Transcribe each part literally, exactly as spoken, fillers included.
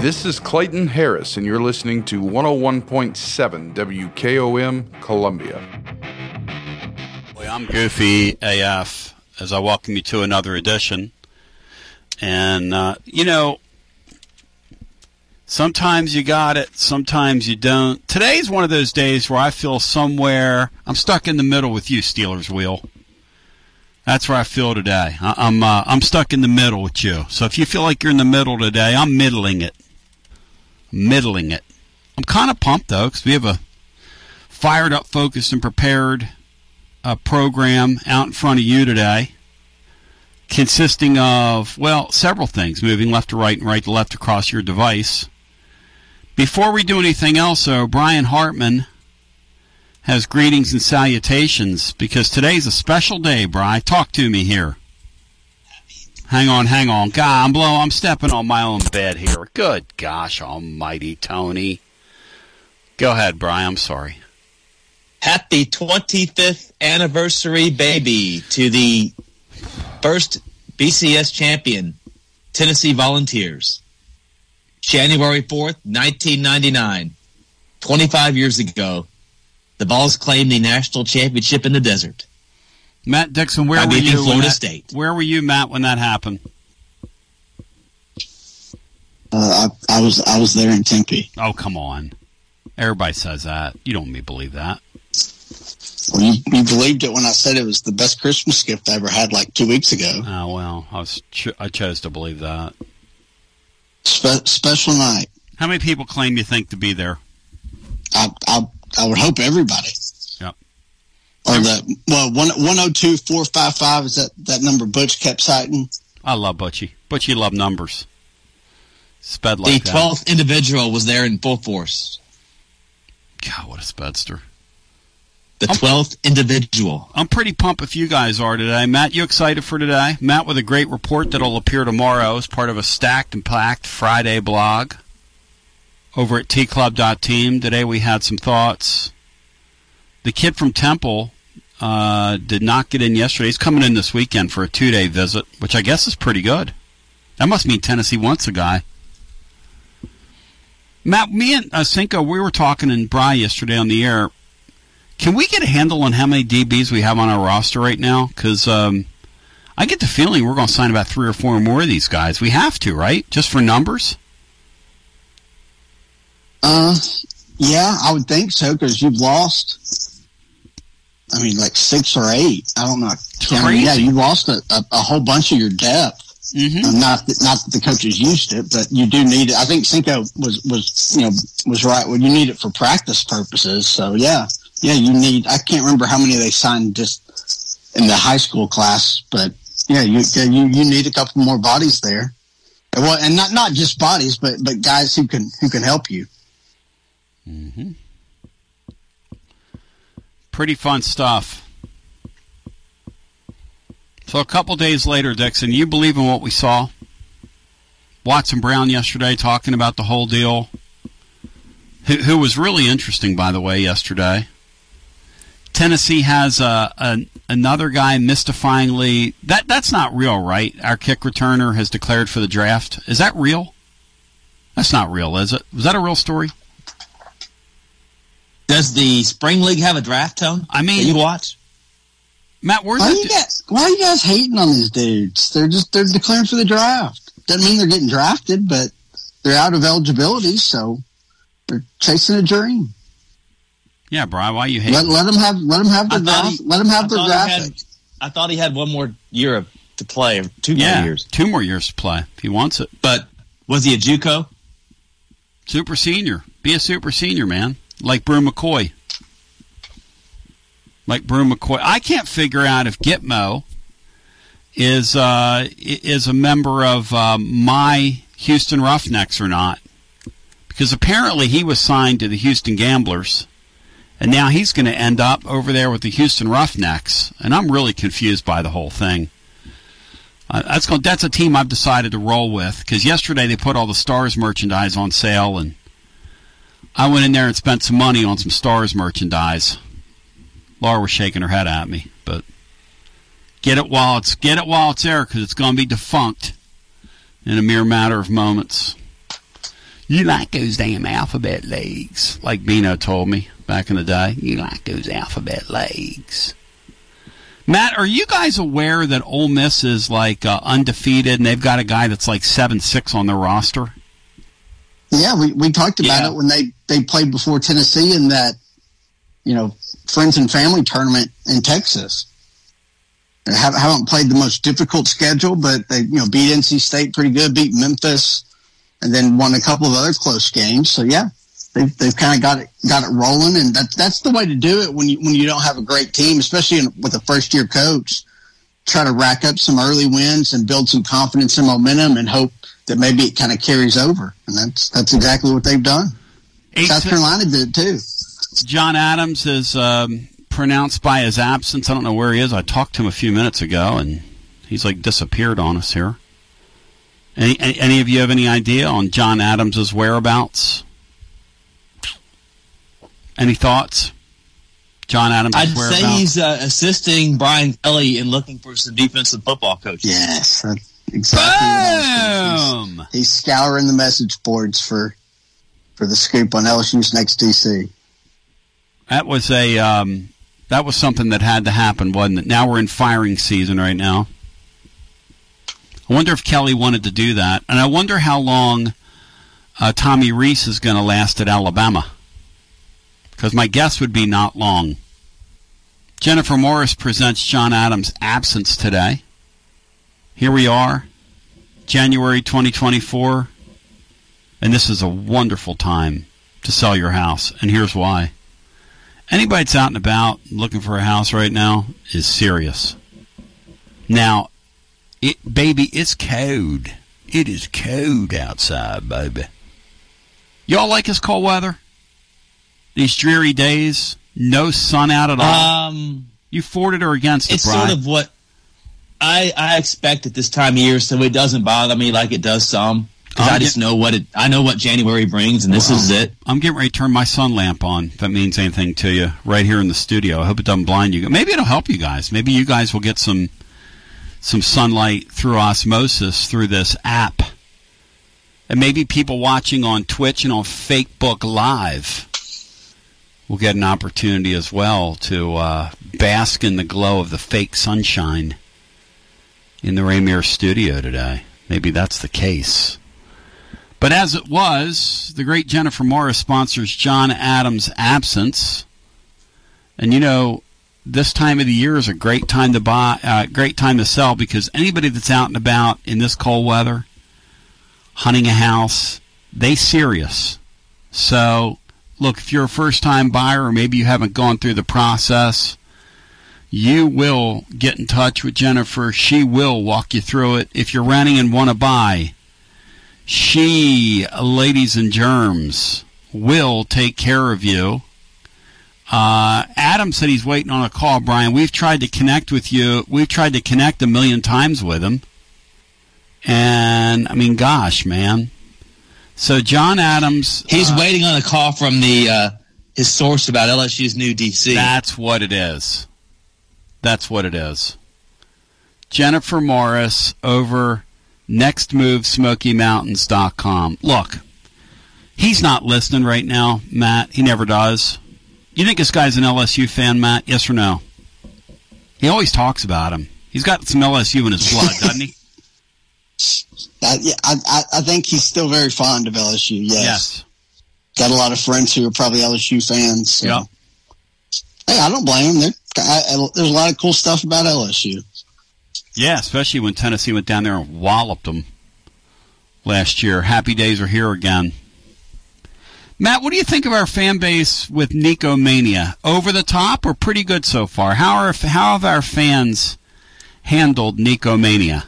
This is Clayton Harris, and you're listening to one oh one point seven W K O M Columbia. Well, I'm Goofy A F as I welcome you to another edition. And, uh, you know, sometimes you got it, sometimes you don't. Today's one of those days where I feel somewhere, I'm stuck in the middle with you, Steelers Wheel. That's where I feel today. I, I'm uh, I'm stuck in the middle with you. So if you feel like you're in the middle today, I'm middling it. Middling it. I'm kind of pumped, though, because we have a fired up, focused, and prepared uh, program out in front of you today, consisting of, well, several things, moving left to right and right to left across your device. Before we do anything else, though, Brian Hartman has greetings and salutations, because today's a special day, Brian. Talk to me here. Hang on, hang on. God, I'm blow. I'm stepping on my own bed here. Good gosh almighty, Tony. Go ahead, Brian. I'm sorry. Happy twenty-fifth anniversary, baby, to the first B C S champion, Tennessee Volunteers. January fourth, nineteen ninety-nine, twenty-five years ago, the Vols claimed the national championship in the desert. Matt Dixon, where were you? Florida State. Where were you, Matt, when that happened? Uh, I, I was I was there in Tempe. Oh, come on! Everybody says that. You don't believe that. Well, you, you believed it when I said it was the best Christmas gift I ever had, like two weeks ago. Oh, well, I was cho- I chose to believe that. Spe- special night. How many people claim you think to be there? I I, I would hope everybody. Yep. Or that well one one oh two four five five is that, that number Butch kept citing. I love Butchie. Butchie loved numbers. Sped like that. The twelfth individual was there in full force. God, what a spedster. The twelfth individual. I'm pretty pumped if you guys are today. Matt, you excited for today? Matt with a great report that will appear tomorrow as part of a stacked and packed Friday blog over at t club dot team. Today we had some thoughts. The kid from Temple uh, did not get in yesterday. He's coming in this weekend for a two-day visit, which I guess is pretty good. That must mean Tennessee wants a guy. Matt, me and uh, Cinco, we were talking in Bry yesterday on the air. Can we get a handle on how many D Bs we have on our roster right now? Because um, I get the feeling we're going to sign about three or four more of these guys. We have to, right? Just for numbers? Uh, yeah, I would think so, because you've lost, I mean, like six or eight. I don't know. I mean, yeah, you lost a, a, a whole bunch of your depth. Mm-hmm. Not that, not that the coaches used it, but you do need it. I think Cinco was, was, you know, was right. Well, you need it for practice purposes, so yeah. Yeah, you need, I can't remember how many they signed just in the high school class, but yeah, you you, you need a couple more bodies there. And, well, and not, not just bodies, but, but guys who can who can help you. Mm-hmm. Pretty fun stuff. So a couple days later, Dixon, you believe in what we saw? Watson Brown yesterday talking about the whole deal, who, who was really interesting, by the way, yesterday. Tennessee has uh, a, another guy mystifyingly. That that's not real, right? Our kick returner has declared for the draft. Is that real? That's not real, is it? Was that a real story? Does the spring league have a draft tone? I mean, that you watch, Matt. Where's why, that you d- guys, why are you guys hating on these dudes? They're just they're declaring for the draft. Doesn't mean they're getting drafted, but they're out of eligibility, so they're chasing a dream. Yeah, Brian, why you hate let, let him have let him have the draft. Let him have the draft. I thought he had one more year of, to play, or two yeah, more years, two more years to play if he wants it. But was he a JUCO? Super senior, be a super senior, man, like Brew McCoy, like Brew McCoy. I can't figure out if Gitmo is uh, is a member of uh, my Houston Roughnecks or not, because apparently he was signed to the Houston Gamblers. And now he's going to end up over there with the Houston Roughnecks. And I'm really confused by the whole thing. Uh, that's going, that's a team I've decided to roll with. Because yesterday they put all the Stars merchandise on sale. And I went in there and spent some money on some Stars merchandise. Laura was shaking her head at me. But get it while it's, get it while it's there, because it's going to be defunct in a mere matter of moments. You like those damn alphabet leagues, like Bino told me back in the day. You like those alphabet leagues. Matt, are you guys aware that Ole Miss is, like, uh, undefeated, and they've got a guy that's, like, seven six on their roster? Yeah, we, we talked about yeah. it when they, they played before Tennessee in that, you know, friends and family tournament in Texas. haven't played the most difficult schedule, but they, you know, beat N C State pretty good, beat Memphis, and then won a couple of other close games. So yeah, they've they've kind of got it got it rolling, and that that's the way to do it when you when you don't have a great team, especially in, with a first year coach. Try to rack up some early wins and build some confidence and momentum, and hope that maybe it kind of carries over. And that's that's exactly what they've done. Eight South Carolina did it too. John Adams is um, pronounced by his absence. I don't know where he is. I talked to him a few minutes ago, and he's like disappeared on us here. Any, any, any of you have any idea on John Adams' whereabouts? Any thoughts? John Adams' I'd whereabouts? I'd say he's uh, assisting Brian Kelly in looking for some defensive football coaches. Yes, that's exactly. Boom! What he's, he's scouring the message boards for for the scoop on L S U's next D C. That was a um, that was something that had to happen, wasn't it? Now we're in firing season right now. I wonder if Kelly wanted to do that, and I wonder how long uh, Tommy Reese is going to last at Alabama. Because my guess would be not long. Jennifer Morris presents John Adams' absence today. Here we are, January twenty twenty-four, and this is a wonderful time to sell your house, and here's why. Anybody that's out and about looking for a house right now is serious. Now, it, baby, it's cold. It is cold outside, baby. Y'all like this cold weather? These dreary days, no sun out at all. Um, you for it or against it, Brian? It's sort of what I, I expect at this time of year, so it doesn't bother me like it does some. Because I just get, know what it, I know what January brings, and this well, is it. I'm getting ready to turn my sun lamp on, if that means anything to you, right here in the studio. I hope it doesn't blind you. Maybe it'll help you guys. Maybe you guys will get some some sunlight through osmosis through this app. And maybe people watching on Twitch and on Facebook Live will get an opportunity as well to uh, bask in the glow of the fake sunshine in the Raymere studio today. Maybe that's the case. But as it was, the great Jennifer Morris sponsors John Adams' absence. And, you know, this time of the year is a great time to buy, uh, great time to sell, because anybody that's out and about in this cold weather, hunting a house, they serious. So, look, if you're a first-time buyer or maybe you haven't gone through the process, you will get in touch with Jennifer. She will walk you through it. If you're renting and want to buy, she, ladies and germs, will take care of you. Uh, Adam said he's waiting on a call, Brian. We've tried to connect with you. We've tried to connect a million times with him. And, I mean, gosh, man. So, John Adams. He's uh, waiting on a call from the uh, his source about L S U's new D C. That's what it is. That's what it is. Jennifer Morris over next move smoky mountains dot com. Look, he's not listening right now, Matt. He never does. You think this guy's an L S U fan, Matt? Yes or no? He always talks about him. He's got some L S U in his blood, doesn't he? I, yeah, I, I think he's still very fond of L S U, yes. yes. Got a lot of friends who are probably L S U fans. So. Yeah. Hey, I don't blame him. There's a lot of cool stuff about L S U. Yeah, especially when Tennessee went down there and walloped them last year. Happy days are here again. Matt, what do you think of our fan base with Nico Mania? Over the top or pretty good so far? How are how have our fans handled Nico Mania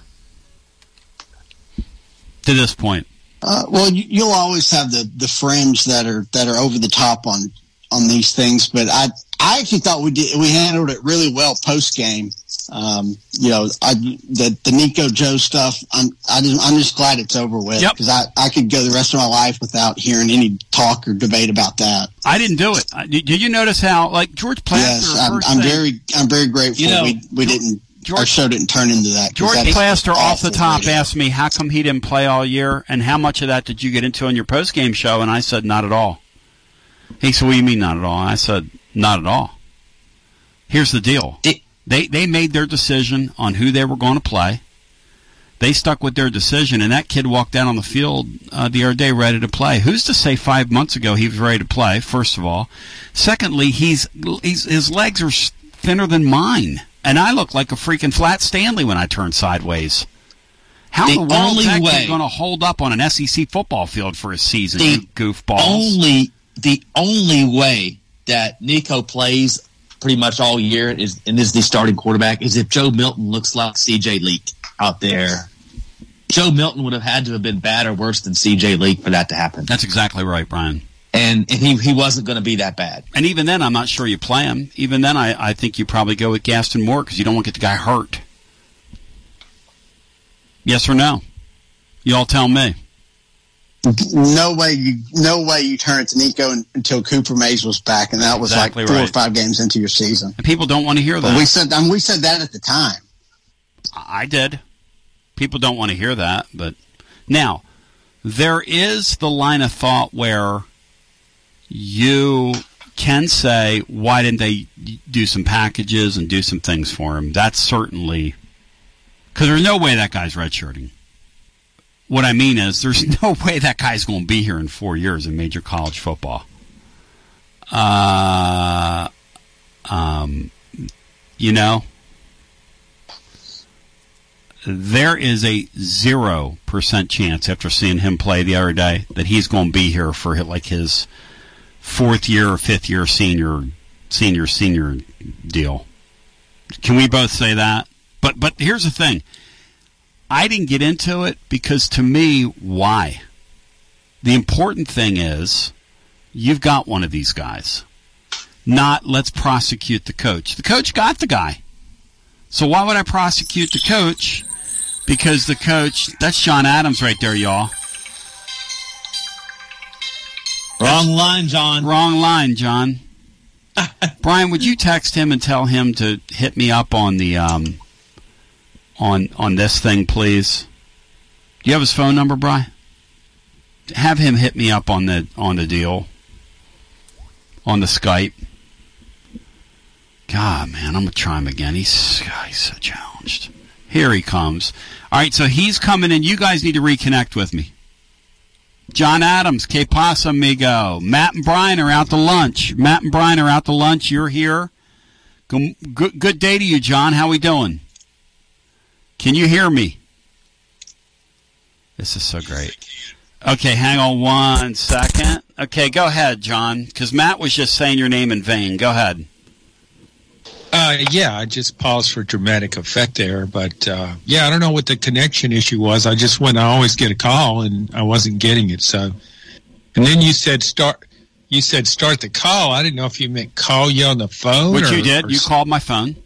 to this point? Uh, well, you'll always have the, the friends that are that are over the top on on these things, but I I actually thought we did we handled it really well post game. Um, you know, I, the, the Nico Joe stuff, I'm, I just, I'm just glad it's over with, because yep. I, I could go the rest of my life without hearing any talk or debate about that. I didn't do it. I, did you notice how, like, George Plaster? Yes, I'm, I'm very, I'm very grateful you know, we, we George, didn't, George, our show didn't turn into that. George that Plaster off the top radio. Asked me how come he didn't play all year, and how much of that did you get into on your post-game show, and I said, not at all. He said, what do you mean not at all? And I said, not at all. Here's the deal. It, They they made their decision on who they were going to play. They stuck with their decision, and that kid walked down on the field uh, the other day ready to play. Who's to say five months ago he was ready to play, first of all? Secondly, he's, he's his legs are thinner than mine. and I look like a freaking Flat Stanley when I turn sideways. How the in the world is that kid going to hold up on an S E C football field for a season, the you goofballs? Only, the only way that Nico plays pretty much all year is, and is the starting quarterback, is if Joe Milton looks like C J Leak out there. Joe Milton would have had to have been bad or worse than C J Leak for that to happen. That's exactly right, Brian. And, and he, he wasn't going to be that bad. And even then, I'm not sure you play him. Even then, I, I think you probably go with Gaston Moore because you don't want to get the guy hurt. Yes or no? You all tell me. No way you no way you turn it to Nico until Cooper Mays was back, and that was exactly like four right. or five games into your season. And people don't want to hear that. But we said I mean, we said that at the time. I did. People don't want to hear that. But now, there is the line of thought where you can say, why didn't they do some packages and do some things for him? That's certainly... Because there's no way that guy's redshirting. What I mean is there's no way that guy's going to be here in four years in major college football. Uh, um, you know, there is a zero percent chance after seeing him play the other day that he's going to be here for like his fourth year or fifth year senior, senior, senior deal. Can we both say that? But but here's the thing. I didn't get into it because, to me, why? The important thing is you've got one of these guys. Not let's prosecute the coach. The coach got the guy. So why would I prosecute the coach? Because the coach, that's John Adams right there, y'all. Wrong line, John. Wrong line, John. Brian, would you text him and tell him to hit me up on the... um. On on this thing, please. Do you have his phone number, Bri? Have him hit me up on the on the deal. On the Skype. God, man, I'm gonna try him again. He's God, he's so challenged. Here he comes. All right, so he's coming in. You guys need to reconnect with me. John Adams, que pasa, amigo? Matt and Brian are out to lunch. Matt and Brian are out to lunch. You're here. Good good, good day to you, John. How we doing? Can you hear me? This is so great. Okay, hang on one second. Okay, go ahead, John, because Matt was just saying your name in vain. Go ahead. Uh, yeah, I just paused for dramatic effect there, but uh, yeah, I don't know what the connection issue was. I just went. I always get a call, and I wasn't getting it. So, and then you said start. You said start the call. I didn't know if you meant call you on the phone. Which or, you did. Or you called my phone.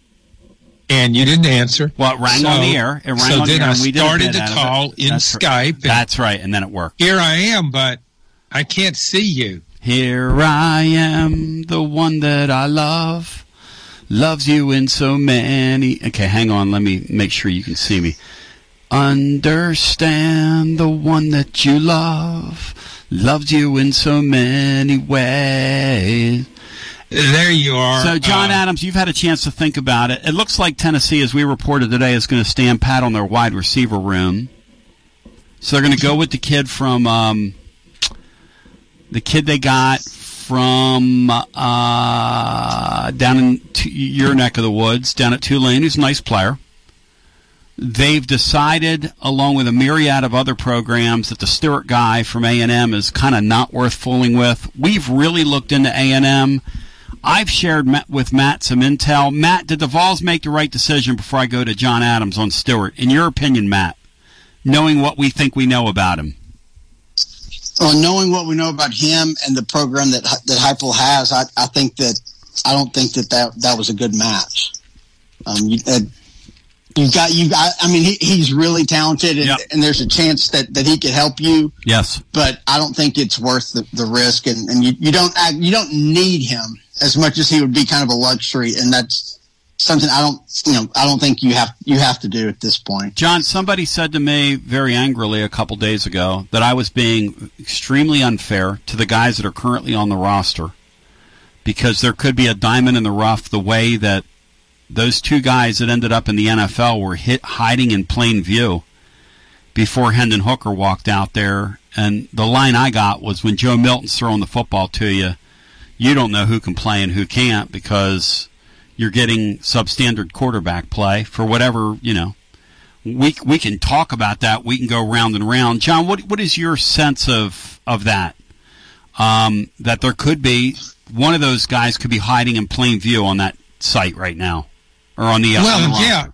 And you didn't answer. Well, it rang so, on the air. It rang so on the air. So then I started the call in That's Skype. Right. That's right, and then it worked. Here I am, but I can't see you. Here I am, the one that I love, loves you in so many... Okay, hang on. Let me make sure you can see me. Understand the one that you love, loves you in so many ways. There you are. So, John um, Adams, you've had a chance to think about it. It looks like Tennessee, as we reported today, is going to stand pat on their wide receiver room. So they're going to go with the kid from um, the kid they got from uh, down in t- your neck of the woods, down at Tulane, who's a nice player. They've decided, along with a myriad of other programs, that the Stewart guy from A and M is kind of not worth fooling with. We've really looked into A and M. I've shared with Matt some intel. Matt, did the Vols make the right decision before I go to John Adams on Stewart? In your opinion, Matt, knowing what we think we know about him. Well, knowing what we know about him and the program that that Heupel has, I, I think that I don't think that that, that was a good match. Um, you, uh, you got you. I, I mean, he, he's really talented, and, yep. and there's a chance that, that he could help you. Yes, but I don't think it's worth the, the risk, and, and you, you don't you don't need him. As much as he would be kind of a luxury, and that's something I don't, you know, I don't think you have you have to do at this point. John, somebody said to me very angrily a couple days ago that I was being extremely unfair to the guys that are currently on the roster because there could be a diamond in the rough the way that those two guys that ended up in the N F L were hit hiding in plain view before Hendon Hooker walked out there. And the line I got was when Joe Milton's throwing the football to you, you don't know who can play and who can't because you're getting substandard quarterback play for whatever, you know. We we can talk about that. We can go round and round. John, what what is your sense of of that? Um, that there could be one of those guys could be hiding in plain view on that site right now, or on the uh, well, on the yeah,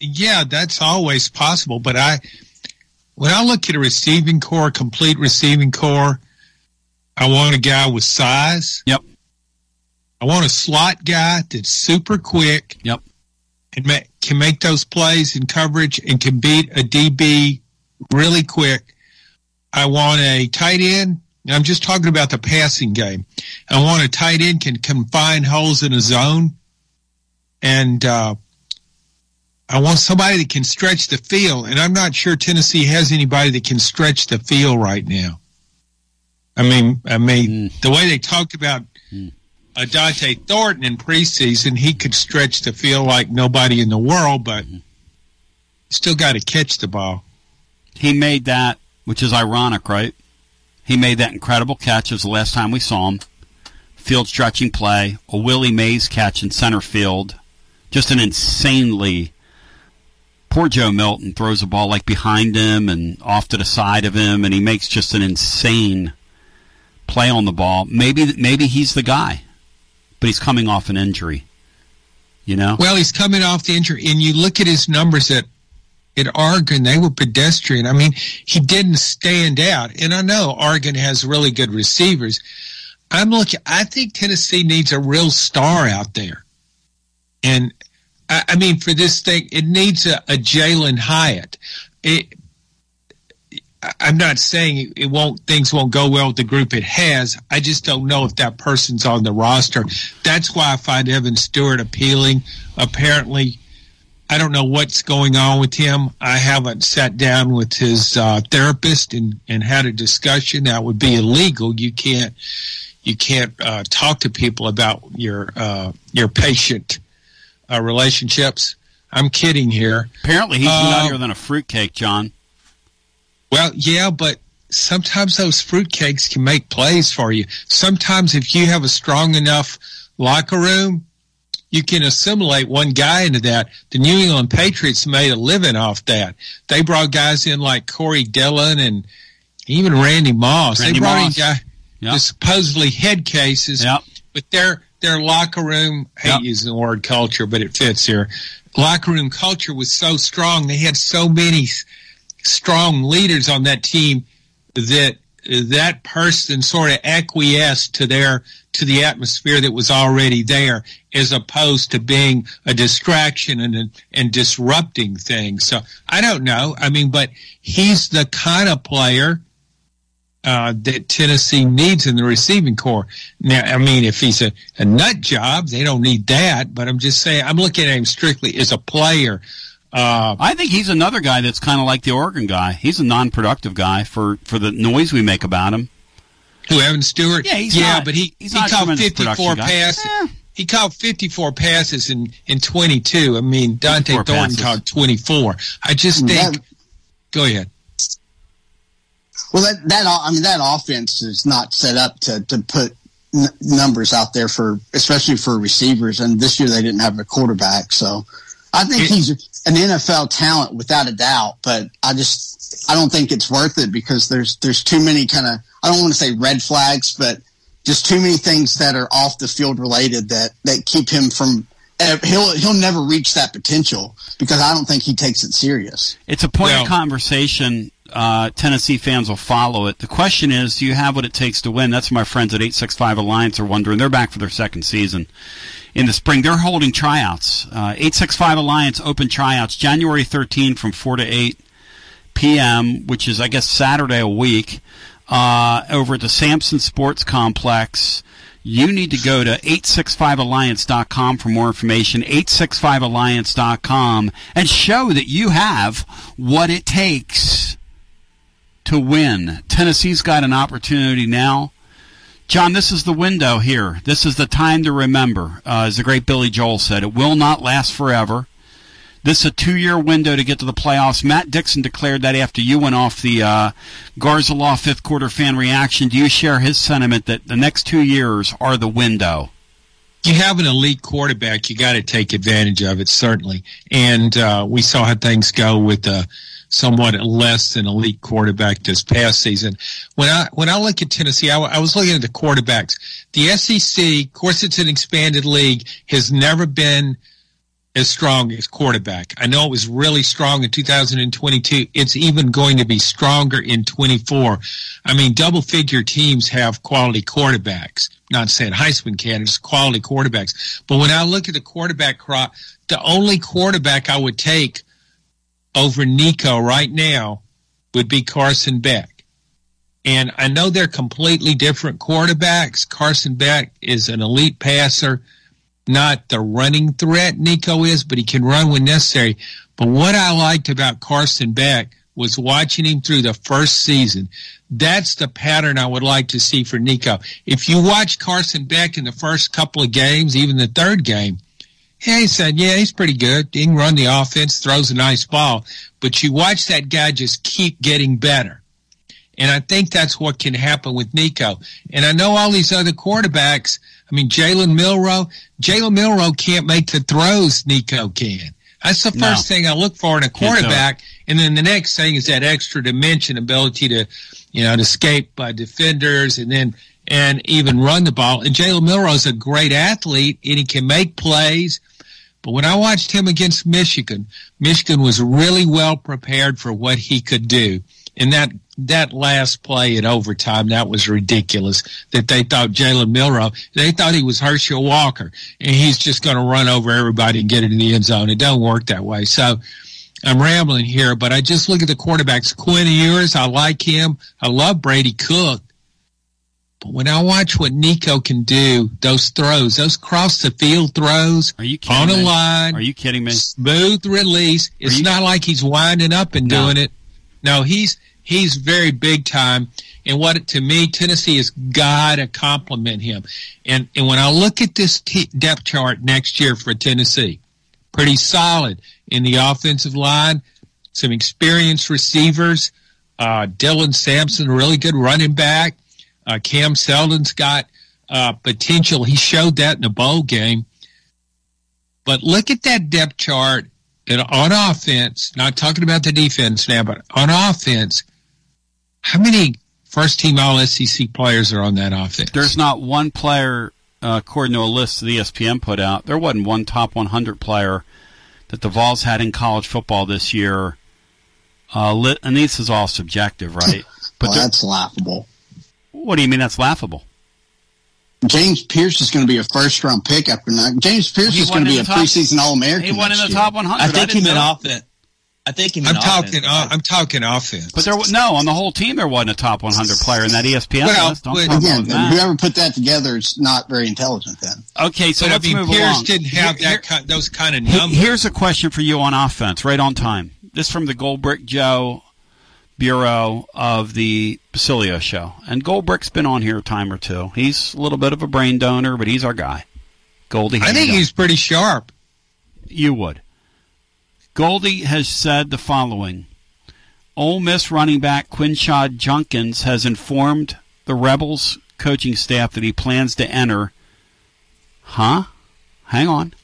yeah, that's always possible. But I, when I look at a receiving core, complete receiving core, I want a guy with size. Yep. I want a slot guy that's super quick. Yep. And make, can make those plays in coverage and can beat a D B really quick. I want a tight end. I'm just talking about the passing game. I want a tight end can can find holes in a zone. And uh, I want somebody that can stretch the field. And I'm not sure Tennessee has anybody that can stretch the field right now. I mean, I mean mm. the way they talked about mm. Dante Thornton in preseason, he could stretch the field like nobody in the world, but still got to catch the ball. He made that, which is ironic, right? He made that incredible catch. It was the last time we saw him. Field stretching play, a Willie Mays catch in center field. Just an insanely poor Joe Milton throws a ball like behind him and off to the side of him, and he makes just an insane play on the ball. Maybe maybe he's the guy. But he's coming off an injury, you know? Well, he's coming off the injury, and you look at his numbers at, at Oregon, they were pedestrian. I mean, he didn't stand out. And I know Oregon has really good receivers. I'm looking, I think Tennessee needs a real star out there. And, I, I mean, for this thing, it needs a, a Jalen Hyatt. It, I'm not saying it won't, things won't go well with the group it has. I just don't know if that person's on the roster. That's why I find Evan Stewart appealing. Apparently, I don't know what's going on with him. I haven't sat down with his uh, therapist and, and had a discussion. That would be illegal. You can't you can't uh, talk to people about your uh, your patient uh, relationships. I'm kidding here. Apparently, he's uh, nuttier than a fruitcake, John. Well, yeah, but sometimes those fruitcakes can make plays for you. Sometimes if you have a strong enough locker room, you can assimilate one guy into that. The New England Patriots made a living off that. They brought guys in like Corey Dillon and even Randy Moss. Randy they brought Moss. in guys yep. with supposedly head cases, yep. but their, their locker room, I hate yep. using the word culture, but it fits here. Locker room culture was so strong. They had so many strong leaders on that team that that person sort of acquiesced to their to the atmosphere that was already there, as opposed to being a distraction and and disrupting things. So I don't know. I mean, but he's the kind of player uh, that Tennessee needs in the receiving corps. Now, I mean, if he's a, a nut job, they don't need that. But I'm just saying, I'm looking at him strictly as a player. Uh, I think he's another guy that's kind of like the Oregon guy. He's a non-productive guy for, for the noise we make about him. Who, Evan Stewart? Yeah, he's yeah, not, but he, he's he not caught fifty-four passes. Eh. He caught fifty-four passes in, in twenty-two. I mean, Dante Thornton passes. Caught twenty-four. I just think. That, go ahead. Well, that that I mean that offense is not set up to to put n- numbers out there for, especially for receivers. And this year they didn't have a quarterback, so. I think he's an N F L talent without a doubt, but I just I don't think it's worth it because there's there's too many kind of, I don't want to say red flags, but just too many things that are off the field related that, that keep him from he'll he'll never reach that potential because I don't think he takes it serious. It's a point well, of conversation. Uh, Tennessee fans will follow it. The question is, do you have what it takes to win? That's what my friends at eight six five Alliance are wondering. They're back for their second season in the spring. They're holding tryouts. Uh, eight six five Alliance open tryouts January thirteenth from four to eight p.m., which is, I guess, Saturday a week, uh, over at the Sampson Sports Complex. You need to go to eight six five alliance dot com for more information, eight six five alliance dot com, and show that you have what it takes to win. Tennessee's got an opportunity now. John, this is the window here. This is the time to remember, uh, as the great Billy Joel said. It will not last forever. This is a two-year window to get to the playoffs. Matt Dixon declared that after you went off the uh, Garzalaw fifth-quarter fan reaction. Do you share his sentiment that the next two years are the window? you have an elite quarterback, you got to take advantage of it, certainly. And uh, we saw how things go with a somewhat less than elite quarterback this past season. When I when I look at Tennessee, I, I was looking at the quarterbacks. The S E C, of course, it's an expanded league, has never been as strong as quarterback. I know it was really strong in two thousand twenty-two. It's even going to be stronger in twenty-four. I mean, double-figure teams have quality quarterbacks. Not saying Heisman candidates, quality quarterbacks. But when I look at the quarterback crop, the only quarterback I would take over Nico right now would be Carson Beck. And I know they're completely different quarterbacks. Carson Beck is an elite passer. Not the running threat Nico is, but he can run when necessary. But what I liked about Carson Beck was watching him through the first season. That's the pattern I would like to see for Nico. If you watch Carson Beck in the first couple of games, even the third game, he said, yeah, he's pretty good. He can run the offense, throws a nice ball. But you watch that guy just keep getting better. And I think that's what can happen with Nico. And I know all these other quarterbacks, I mean, Jalen Milroe, Jalen Milroe can't make the throws Nico can. That's the first no. thing I look for in a quarterback. And then the next thing is that extra dimension, ability to, you know, to escape by defenders and then and even run the ball. And Jalen Milroe is a great athlete, and he can make plays. But when I watched him against Michigan, Michigan was really well prepared for what he could do. And that that last play in overtime, that was ridiculous, that they thought Jalen Milroe, they thought he was Herschel Walker, and he's just going to run over everybody and get it in the end zone. It don't work that way. So I'm rambling here, but I just look at the quarterbacks. Quinn Ewers, I like him. I love Brady Cook. But when I watch what Nico can do, those throws, those cross-the-field throws, Are you on a line, Are you kidding me? Smooth release. It's you- not like he's winding up and no. doing it. No, he's he's very big time. And what to me, Tennessee has got to compliment him. And and when I look at this t- depth chart next year for Tennessee, pretty solid in the offensive line, some experienced receivers, uh, Dylan Sampson, a really good running back. Uh, Cam Seldon's got uh, potential. He showed that in the bowl game. But look at that depth chart. And on offense, not talking about the defense now, but on offense, how many first-team All-S E C players are on that offense? There's not one player, uh, according to a list that E S P N put out, there wasn't one top one hundred player that the Vols had in college football this year. Uh, and this is all subjective, right? But well, that's laughable. What do you mean that's laughable? James Pierce is going to be a first-round pick after nine. James Pierce he is going to be a top, preseason All-American. He won in the year. top one hundred. I think I he meant offense. I think he meant I'm talking, offense. Uh, I'm talking offense. But there, no, on the whole team, there wasn't a top one hundred player in that E S P N well, list. Don't but, again, that. Whoever put that together is not very intelligent then. Okay, so but let's I mean, move Pierce along. didn't have here, that kind, those kind of numbers. Here's a question for you on offense, right on time. This from the Gold Brick Joe Bureau of the Basilio Show. And Goldbrick's been on here a time or two. He's a little bit of a brain donor, but he's our guy. Goldie. I think he's pretty sharp. You would. Goldie has said the following. Ole Miss running back Quinshad Judkins has informed the Rebels coaching staff that he plans to enter. Huh? Hang on.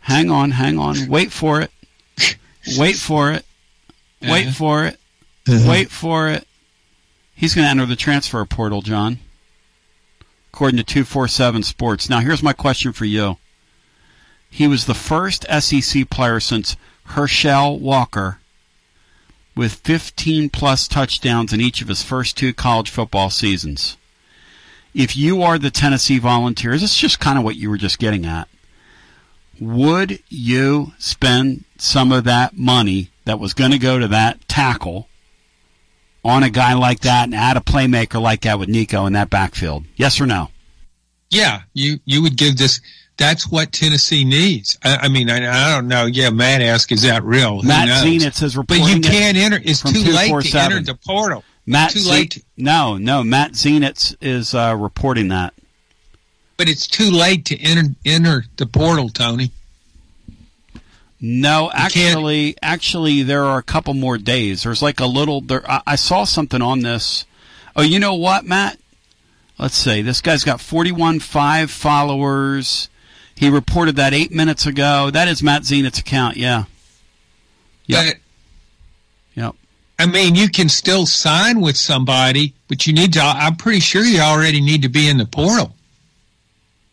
Hang on, hang on. Wait for it. Wait for it. Wait for it. Uh-huh. Wait for it. He's going to enter the transfer portal, John, according to two forty-seven Sports. Now, here's my question for you. He was the first S E C player since Herschel Walker with fifteen-plus touchdowns in each of his first two college football seasons. If you are the Tennessee Volunteers, it's just kind of what you were just getting at. Would you spend some of that money that was going to go to that tackle on a guy like that and add a playmaker like that with Nico in that backfield? Yes or no? Yeah, you, you would give this. That's what Tennessee needs. I, I mean, I, I don't know. Yeah, Matt asked, is that real? Who Matt knows? Zenit says reporting But you can't it enter. It's too late to enter the portal. Matt too Z- late. To- no, no, Matt Zenit is uh, reporting that. But it's too late to enter, enter the portal, Tony. No, actually, actually, there are a couple more days. There's like a little. There, I, I saw something on this. Oh, you know what, Matt? let's see, this guy's got forty-one point five followers. He reported that eight minutes ago. That is Matt Zenit's account, yeah. Yep. That, yep. I mean, you can still sign with somebody, but you need to, I'm pretty sure you already need to be in the portal.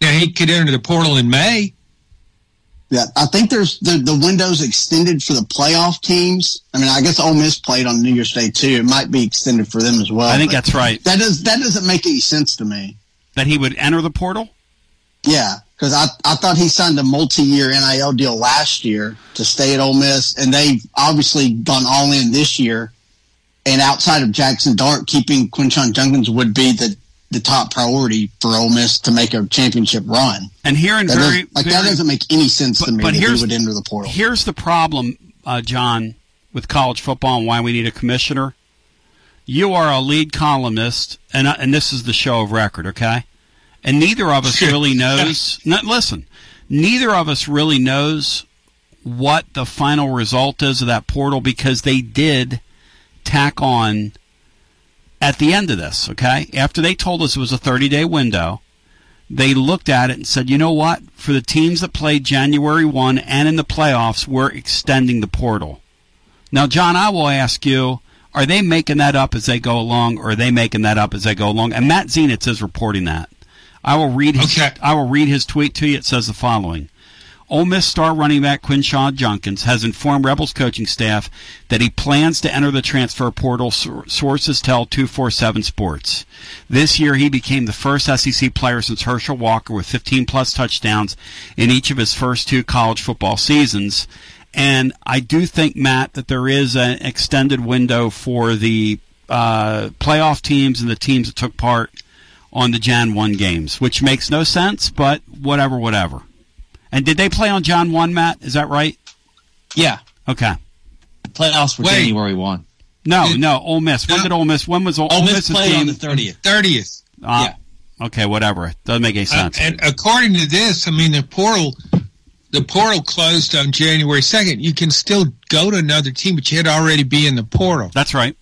Now, he could enter the portal in May. Yeah, I think there's the, the window's extended for the playoff teams. I mean, I guess Ole Miss played on New Year's Day, too. It might be extended for them as well. I think that's right. That, does, that doesn't make any sense to me. That he would enter the portal? Yeah, because I, I thought he signed a multi-year N I L deal last year to stay at Ole Miss, and they've obviously gone all in this year. And outside of Jackson Dart, keeping Quinshon Jungkins would be the, the top priority for Ole Miss to make a championship run. And here in that very does, like very, that doesn't make any sense but, to me. But that he would enter the portal. Here's the problem, uh, John, with college football and why we need a commissioner. You are a lead columnist, and uh, and this is the show of record, okay? And neither of us really knows. Not, listen, neither of us really knows what the final result is of that portal because they did tack on at the end of this, okay? After they told us it was a thirty-day window, they looked at it and said, you know what? For the teams that played January first and in the playoffs, we're extending the portal. Now, John, I will ask you, are they making that up as they go along, or are they making that up as they go along? And Matt Zenitz is reporting that. I will read his okay. I will read his tweet to you. It says the following. Ole Miss star running back Quinshon Jungkins has informed Rebels coaching staff that he plans to enter the transfer portal, sources tell two forty-seven Sports. This year he became the first S E C player since Herschel Walker with fifteen-plus touchdowns in each of his first two college football seasons. And I do think, Matt, that there is an extended window for the uh, playoff teams and the teams that took part on the January first games, which makes no sense, but whatever, whatever. And did they play on January first, Matt? Is that right? Yeah. Okay. Playoffs were Wait. January first. No, did, no, Ole Miss. When no. did Ole Miss? When was Ole, Ole Miss played on the thirtieth? thirtieth. Uh, yeah. Okay, whatever. It doesn't make any sense. Uh, and according to this, I mean, the portal, the portal closed on January second. You can still go to another team, but you had to already be in the portal. That's right.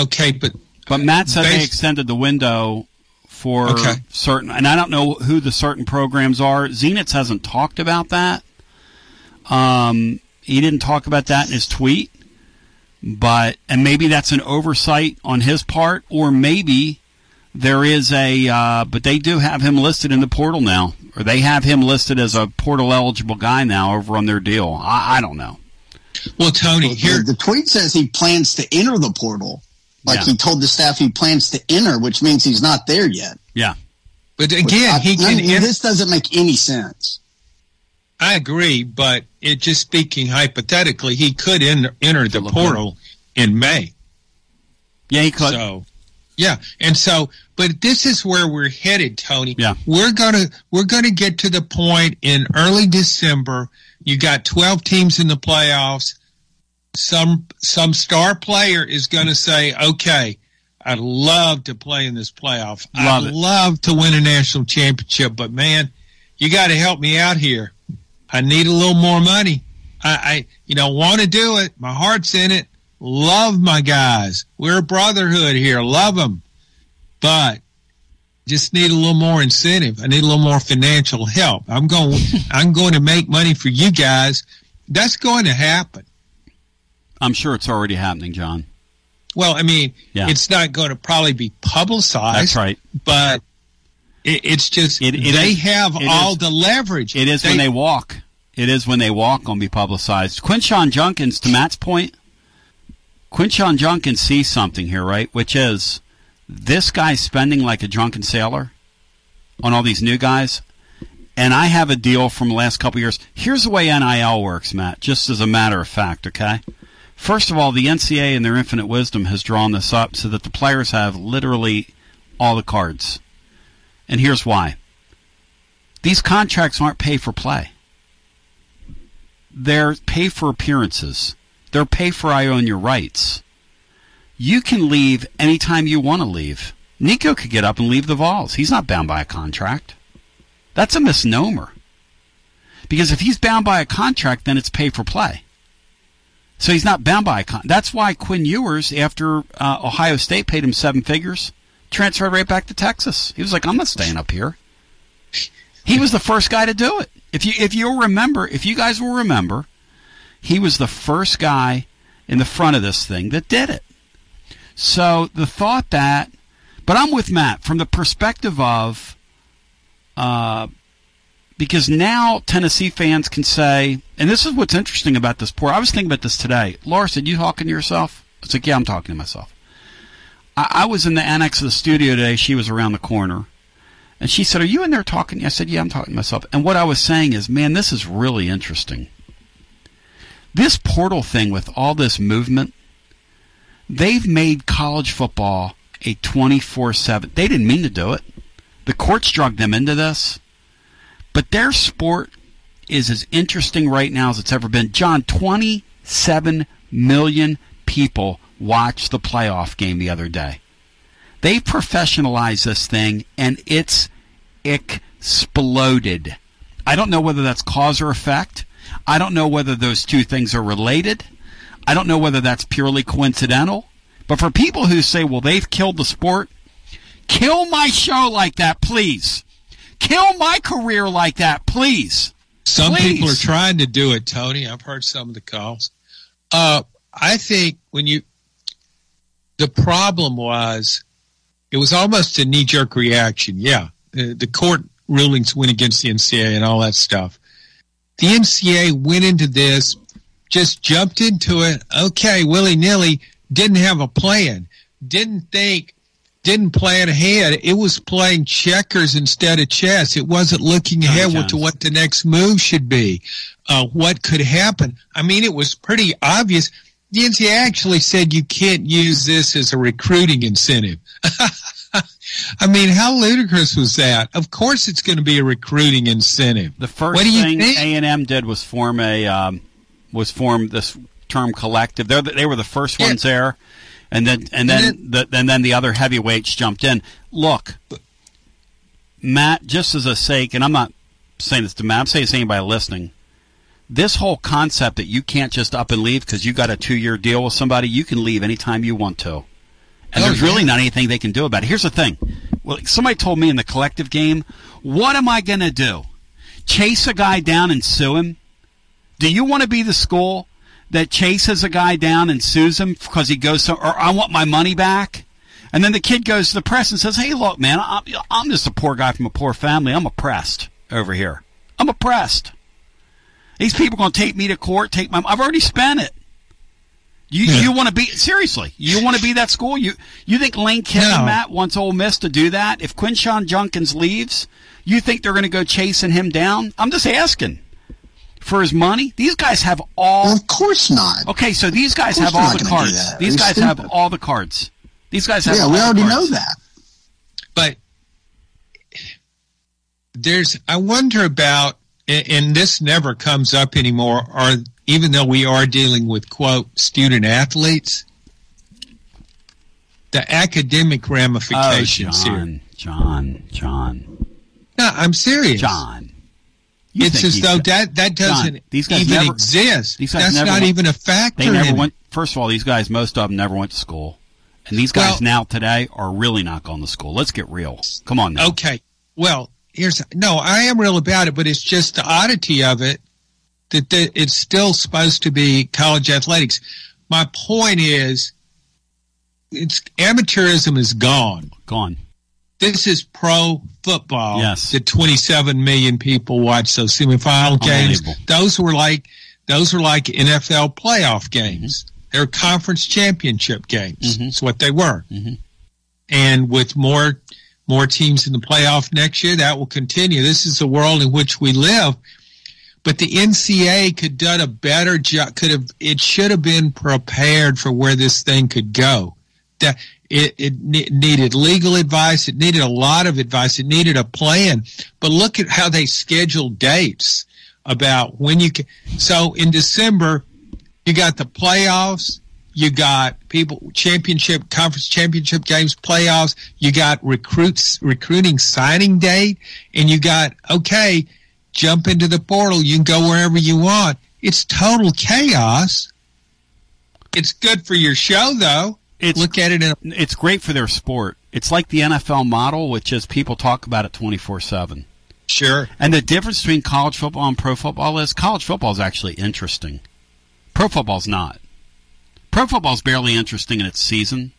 Okay, but... But Matt said they extended the window for okay. certain, and I don't know who the certain programs are. Zenitz hasn't talked about that. Um, he didn't talk about that in his tweet, but and maybe that's an oversight on his part, or maybe there is a. Uh, but they do have him listed in the portal now, or they have him listed as a portal eligible guy now over on their deal. I, I don't know. Well, Tony, here the tweet says he plans to enter the portal. Like yeah. he told the staff he plans to enter, which means he's not there yet. Yeah. But again, I, he can I mean, enter. This doesn't make any sense. I agree, but it just speaking hypothetically, he could enter, enter the portal in May. Yeah, he could. So, yeah, and so, but this is where we're headed, Tony. Yeah. We're gonna we're gonna get to the point in early December. You got twelve teams in the playoffs. Some some star player is going to say, okay, I'd love to play in this playoff. Love I'd it. love to win a national championship, but, man, you got to help me out here. I need a little more money. I, I you know, want to do it. My heart's in it. Love my guys. We're a brotherhood here. Love them. But just need a little more incentive. I need a little more financial help. I'm going, I'm going to make money for you guys. That's going to happen. I'm sure it's already happening, John. Well, I mean, yeah. it's not going to probably be publicized. That's right. But it, it's just it, it they is, have it all is, the leverage. It is they, when they walk. It is when they walk going to be publicized. Quinshon Jungkins, to Matt's point, Quinshon Jungkins sees something here, right, which is this guy's spending like a drunken sailor on all these new guys. And I have a deal from the last couple of years. Here's the way N I L works, Matt, just as a matter of fact, okay? First of all, the N C A A in their infinite wisdom has drawn this up so that the players have literally all the cards. And here's why. These contracts aren't pay for play. They're pay for appearances. They're pay for I own your rights. You can leave anytime you want to leave. Nico could get up and leave the Vols. He's not bound by a contract. That's a misnomer. Because if he's bound by a contract, then it's pay for play. So he's not bound by a contract. That's why Quinn Ewers, after uh, Ohio State paid him seven figures, transferred right back to Texas. He was like, I'm not staying up here. He was the first guy to do it. If you if you'll remember, if you guys will remember, he was the first guy in the front of this thing that did it. So the thought that, but I'm with Matt from the perspective of, uh, because now Tennessee fans can say, and this is what's interesting about this poor. I was thinking about this today. Laura said, "You talking to yourself?" I was like, "Yeah, I'm talking to myself." I, I was in the annex of the studio today. She was around the corner. And she said, "Are you in there talking?" I said, "Yeah, I'm talking to myself." And what I was saying is, man, this is really interesting. This portal thing with all this movement, they've made college football a twenty-four seven. They didn't mean to do it. The courts drugged them into this. But their sport is as interesting right now as it's ever been. John, twenty-seven million people watched the playoff game the other day. They professionalized this thing, and it's exploded. I don't know whether that's cause or effect. I don't know whether those two things are related. I don't know whether that's purely coincidental. But for people who say, well, they've killed the sport, kill my show like that, please. Kill my career like that, please. Some please. people are trying to do it, Tony. I've heard some of the calls. Uh, I think when you – the problem was – it was almost a knee-jerk reaction, yeah. The, the court rulings went against the N C A A and all that stuff. The N C A A went into this, just jumped into it, okay, willy-nilly, didn't have a plan, didn't think, didn't plan ahead. It was playing checkers instead of chess. It wasn't looking ahead oh, to what the next move should be, uh, what could happen. I mean, it was pretty obvious. The N C A A actually said you can't use this as a recruiting incentive. I mean, how ludicrous was that? Of course it's going to be a recruiting incentive. The first thing A and M did was form a um, was form this term collective. They're, they were the first ones yeah. there, and then and then and then, the, and then the other heavyweights jumped in. Look, Matt, just as a sake, and I'm not saying this to Matt, I'm saying this to anybody listening. This whole concept that you can't just up and leave because you got a two-year deal with somebody, you can leave anytime you want to. And oh, there's yeah. really not anything they can do about it. Here's the thing. Well, somebody told me in the collective game, what am I going to do? Chase a guy down and sue him? Do you want to be the school that chases a guy down and sues him because he goes, so, or I want my money back? And then the kid goes to the press and says, hey, look, man, I'm just a poor guy from a poor family. I'm oppressed over here. I'm oppressed. These people are going to take me to court, take my – I've already spent it. You yeah. you want to be – seriously, you want to be that school? You you think Lane Kiffin no. and Matt wants Ole Miss to do that? If Quinshon Judkins leaves, you think they're going to go chasing him down? I'm just asking for his money. These guys have all well, – Of course not. Okay, so these guys have all the cards. These guys stupid. have all the cards. These guys have yeah, all the cards. Yeah, we already know that. But there's – I wonder about – and this never comes up anymore, or even though we are dealing with, quote, student-athletes, the academic ramifications oh, John, here. John, John, No, I'm serious. John. It's as though that, that doesn't John, these guys even never, exist. These guys That's never not went, even a factor. They never went, first of all, these guys, most of them never went to school. And these guys well, now today are really not going to school. Let's get real. Come on now. Okay. Well, Here's, no, I am real about it, but it's just the oddity of it that the, it's still supposed to be college athletics. My point is, it's amateurism is gone. Gone. This is pro football. Yes. The twenty-seven million people watch those semifinal games. Those were like those were like N F L playoff games. Mm-hmm. They're conference championship games. That's mm-hmm. what they were. Mm-hmm. And with more. More teams in the playoff next year. That will continue. This is the world in which we live. But the N C A A could done a better job. Could have. It should have been prepared for where this thing could go. That it, it needed legal advice. It needed a lot of advice. It needed a plan. But look at how they scheduled dates about when you can. So in December, you got the playoffs. You got people championship conference championship games playoffs. You got recruits recruiting signing date, and you got okay, jump into the portal. You can go wherever you want. It's total chaos. It's good for your show, though. It's, Look at it. In a- it's great for their sport. It's like the N F L model, which is people talk about it twenty-four seven. Sure. And the difference between college football and pro football is college football is actually interesting. Pro football's not. Pro football's barely interesting in its season.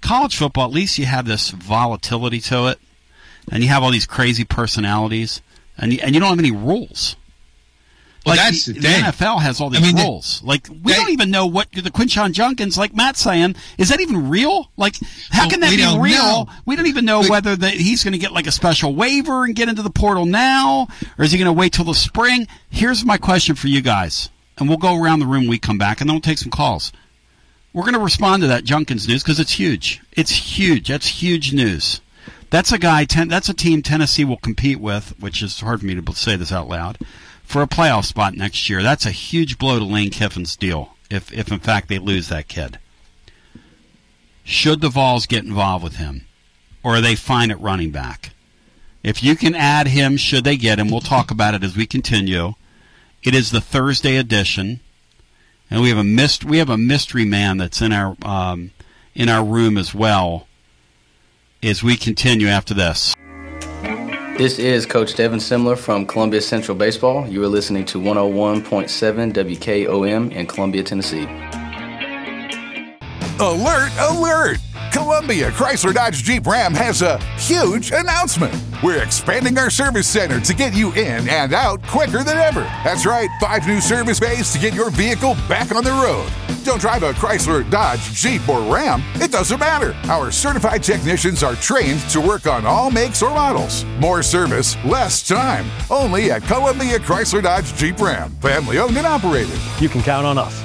College football, at least you have this volatility to it, and you have all these crazy personalities, and you, and you don't have any rules. Well, like that's the, the N F L has all these I mean, rules. Like we that, don't even know what the Quinshon Judkins, like Matt's saying, is that even real? Like how well, can that be real? Know. We don't even know we, whether that he's going to get like a special waiver and get into the portal now, or is he going to wait till the spring? Here's my question for you guys, and we'll go around the room when we come back, and then we'll take some calls. We're going to respond to that Judkins news because it's huge. It's huge. That's huge news. That's a guy. Ten, that's a team Tennessee will compete with, which is hard for me to say this out loud, for a playoff spot next year. That's a huge blow to Lane Kiffin's deal if, if in fact, they lose that kid. Should the Vols get involved with him, or are they fine at running back? If you can add him, should they get him? We'll talk about it as we continue. It is the Thursday edition, and we have a mist, we have a mystery man that's in our um, in our room as well as we continue after this. This is Coach Devin Simler from Columbia Central Baseball. You are listening to one oh one point seven W K O M in Columbia, Tennessee. Alert, alert! Columbia Chrysler Dodge Jeep Ram has a huge announcement. We're expanding our service center to get you in and out quicker than ever. That's right, five new service bays to get your vehicle back on the road. Don't drive a Chrysler, Dodge, Jeep, or Ram. It doesn't matter. Our certified technicians are trained to work on all makes or models. More service, less time. Only at Columbia Chrysler Dodge Jeep Ram. Family owned and operated. You can count on us.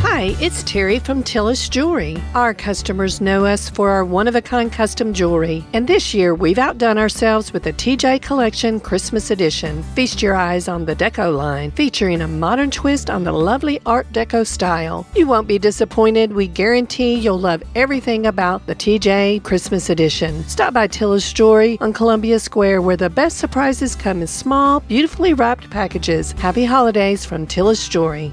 Hi, it's Terry from Tillis Jewelry. Our customers know us for our one-of-a-kind custom jewelry, and this year we've outdone ourselves with the T J Collection Christmas Edition. Feast your eyes on the Deco line, featuring a modern twist on the lovely Art Deco style. You won't be disappointed. We guarantee you'll love everything about the T J Christmas Edition. Stop by Tillis Jewelry on Columbia Square, where the best surprises come in small, beautifully wrapped packages. Happy holidays from Tillis Jewelry.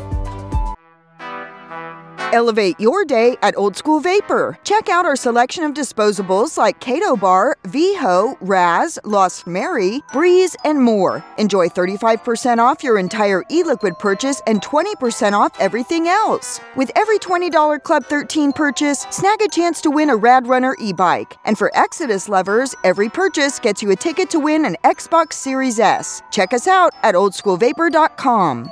Elevate your day at Old School Vapor. Check out our selection of disposables like Kato Bar, Veho, Raz, Lost Mary, Breeze, and more. Enjoy thirty-five percent off your entire e-liquid purchase and twenty percent off everything else. With every twenty dollars Club thirteen purchase, snag a chance to win a Rad Runner e-bike. And for Exodus lovers, every purchase gets you a ticket to win an Xbox Series S. Check us out at old school vapor dot com.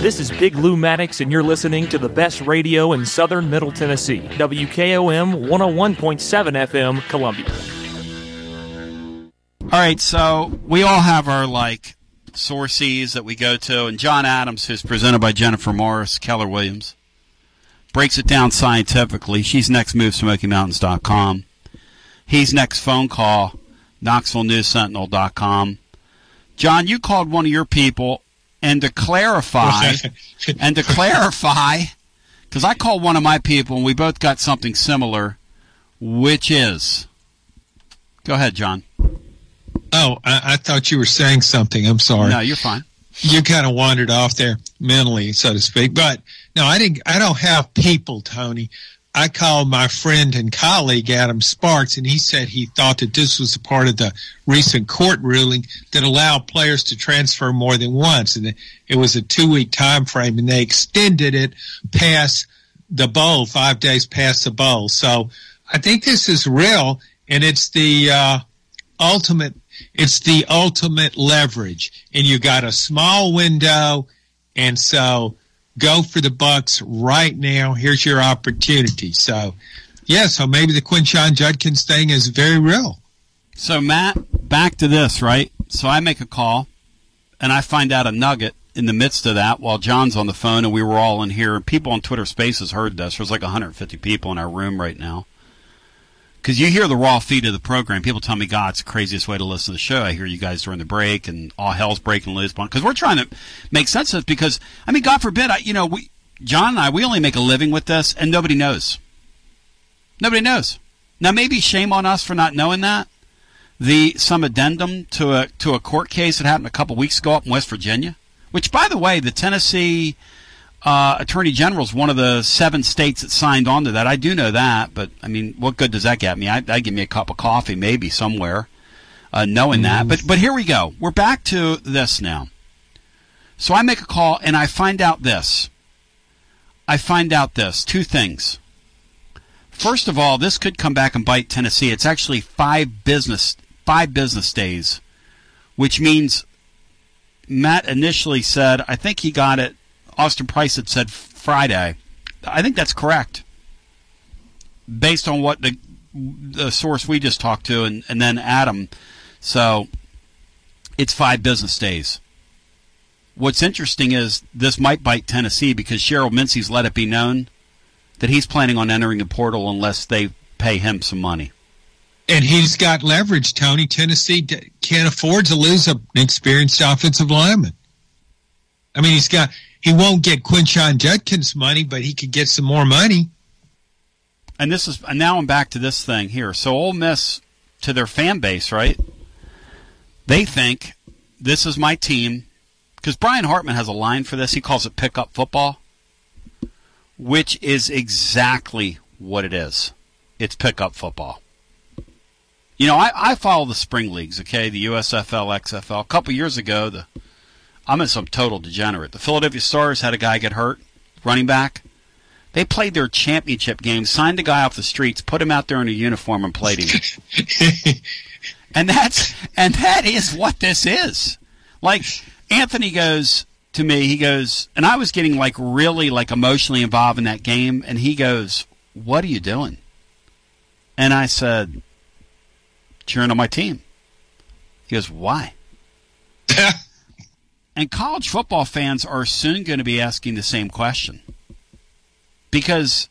This is Big Lou Maddox, and you're listening to the best radio in southern Middle Tennessee. W K O M one oh one point seven F M, Columbia. All right, so we all have our, like, sources that we go to, and John Adams, who's presented by Jennifer Morris, Keller Williams, breaks it down scientifically. She's next move, smoky mountains dot com. He's next phone call, Knoxville News Sentinel dot com. John, you called one of your people. And to clarify, and to clarify, because I called one of my people and we both got something similar, which is, go ahead, John. Oh, I, I thought you were saying something. I'm sorry. No, you're fine. You kind of wandered off there mentally, so to speak. But no, I didn't. I don't have people, Tony. I called my friend and colleague, Adam Sparks, and he said he thought that this was a part of the recent court ruling that allowed players to transfer more than once. And it was a two-week time frame, and they extended it past the bowl, five days past the bowl. So I think this is real, and it's the uh, ultimate it's the ultimate leverage. And you got a small window, and so – go for the bucks right now. Here's your opportunity. So, yeah, so maybe the Quinshon Judkins thing is very real. So, Matt, back to this, right? So I make a call, and I find out a nugget in the midst of that while John's on the phone, and we were all in here. People on Twitter Spaces heard this. There's like one hundred fifty people in our room right now. Because you hear the raw feed of the program. People tell me, God, it's the craziest way to listen to the show. I hear you guys during the break, and all hell's breaking loose. Because we're trying to make sense of it. Because, I mean, God forbid, I, you know, we, John and I, we only make a living with this, and nobody knows. Nobody knows. Now, maybe shame on us for not knowing that. The some addendum to a, to a court case that happened a couple weeks ago up in West Virginia, which, by the way, the Tennessee Uh, Attorney General is one of the seven states that signed on to that. I do know that, but, I mean, what good does that get me? I, that'd give me a cup of coffee maybe somewhere, uh, knowing that. But but here we go. We're back to this now. So I make a call, and I find out this. I find out this. Two things. First of all, this could come back and bite Tennessee. It's actually five business five business days, which means Matt initially said, I think he got it, Austin Price had said Friday. I think that's correct, based on what the, the source we just talked to, and, and then Adam. So it's five business days. What's interesting is this might bite Tennessee because Cheryl Mincy's let it be known that he's planning on entering the portal unless they pay him some money. And he's got leverage, Tony. Tennessee can't afford to lose an experienced offensive lineman. I mean, he's got... He won't get Quinshon Judkins' money, but he could get some more money. And this is and now I'm back to this thing here. So Ole Miss, to their fan base, right, they think this is my team. Because Brian Hartman has a line for this. He calls it pickup football, which is exactly what it is. It's pickup football. You know, I, I follow the spring leagues, okay, the U S F L, X F L. A couple years ago, the I'm in some total degenerate. The Philadelphia Stars had a guy get hurt, running back. They played their championship game, signed a guy off the streets, put him out there in a uniform, and played him. and that's and that is what this is. Like, Anthony goes to me, he goes, and I was getting like really like emotionally involved in that game, and he goes, "What are you doing?" And I said, "Cheering on my team." He goes, "Why?" And college football fans are soon going to be asking the same question. Because,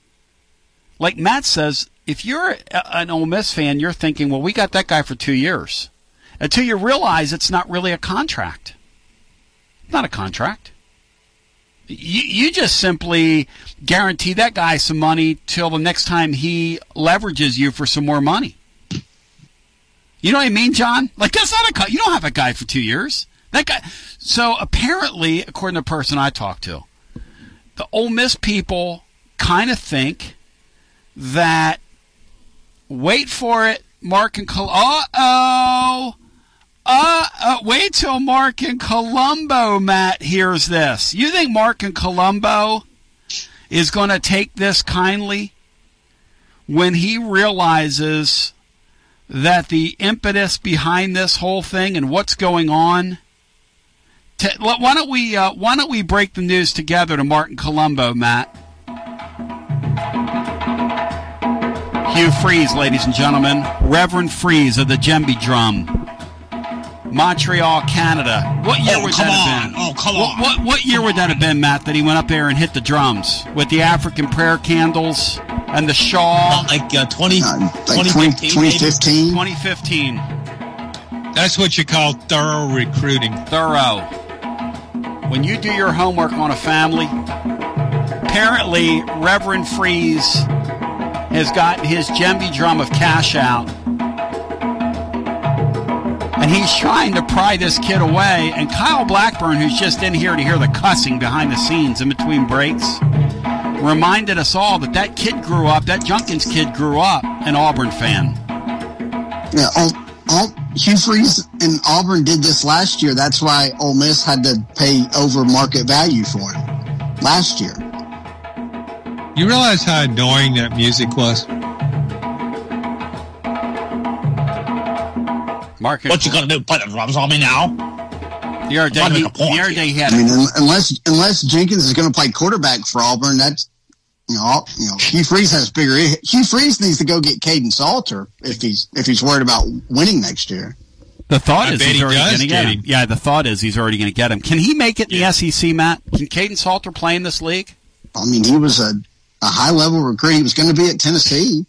like Matt says, if you're an Ole Miss fan, you're thinking, well, we got that guy for two years. Until you realize it's not really a contract. Not a contract. You, you just simply guarantee that guy some money till the next time he leverages you for some more money. You know what I mean, John? Like, that's not a co- you don't have a guy for two years. That guy. So apparently, according to the person I talked to, the Ole Miss people kind of think that, wait for it, Mark and Colombo. Uh-oh. Uh, wait till Mark and Colombo, Matt, hears this. You think Mark and Colombo is going to take this kindly when he realizes that the impetus behind this whole thing and what's going on? T- why don't we uh, why don't we break the news together to Mark and Colombo, Matt? Hugh Freeze, ladies and gentlemen, Reverend Freeze of the Djembe Drum, Montreal, Canada. What year oh, would that have been? Oh, come on! What what, what year come would that have been, Matt? That he went up there and hit the drums with the African prayer candles and the shawl? Not like uh, twenty, uh, like twenty fifteen. twenty fifteen. twenty fifteen. That's what you call thorough recruiting. Thorough. When you do your homework on a family, apparently Reverend Freeze has gotten his Djembe Drum of cash out. And he's trying to pry this kid away. And Kyle Blackburn, who's just in here to hear the cussing behind the scenes in between breaks, reminded us all that that kid grew up, that Junkins kid grew up an Auburn fan. Yeah, I'll, I'll... Hugh Freeze and Auburn did this last year. That's why Ole Miss had to pay over market value for him last year. You realize how annoying that music was? Mark, what you gonna do? Put the drums on me now? The other day, he, the other day he had. I mean, un- unless unless Jenkins is gonna play quarterback for Auburn, that's you know you know Hugh Freeze has bigger. Hugh Freeze needs to go get Caden Salter if he's if he's worried about winning next year. The thought I is he's he already going to get him. Yeah, the thought is he's already going to get him. Can he make it in yeah. the S E C, Matt? Can Caden Salter play in this league? I mean, he was a, a high level recruit. He was going to be at Tennessee.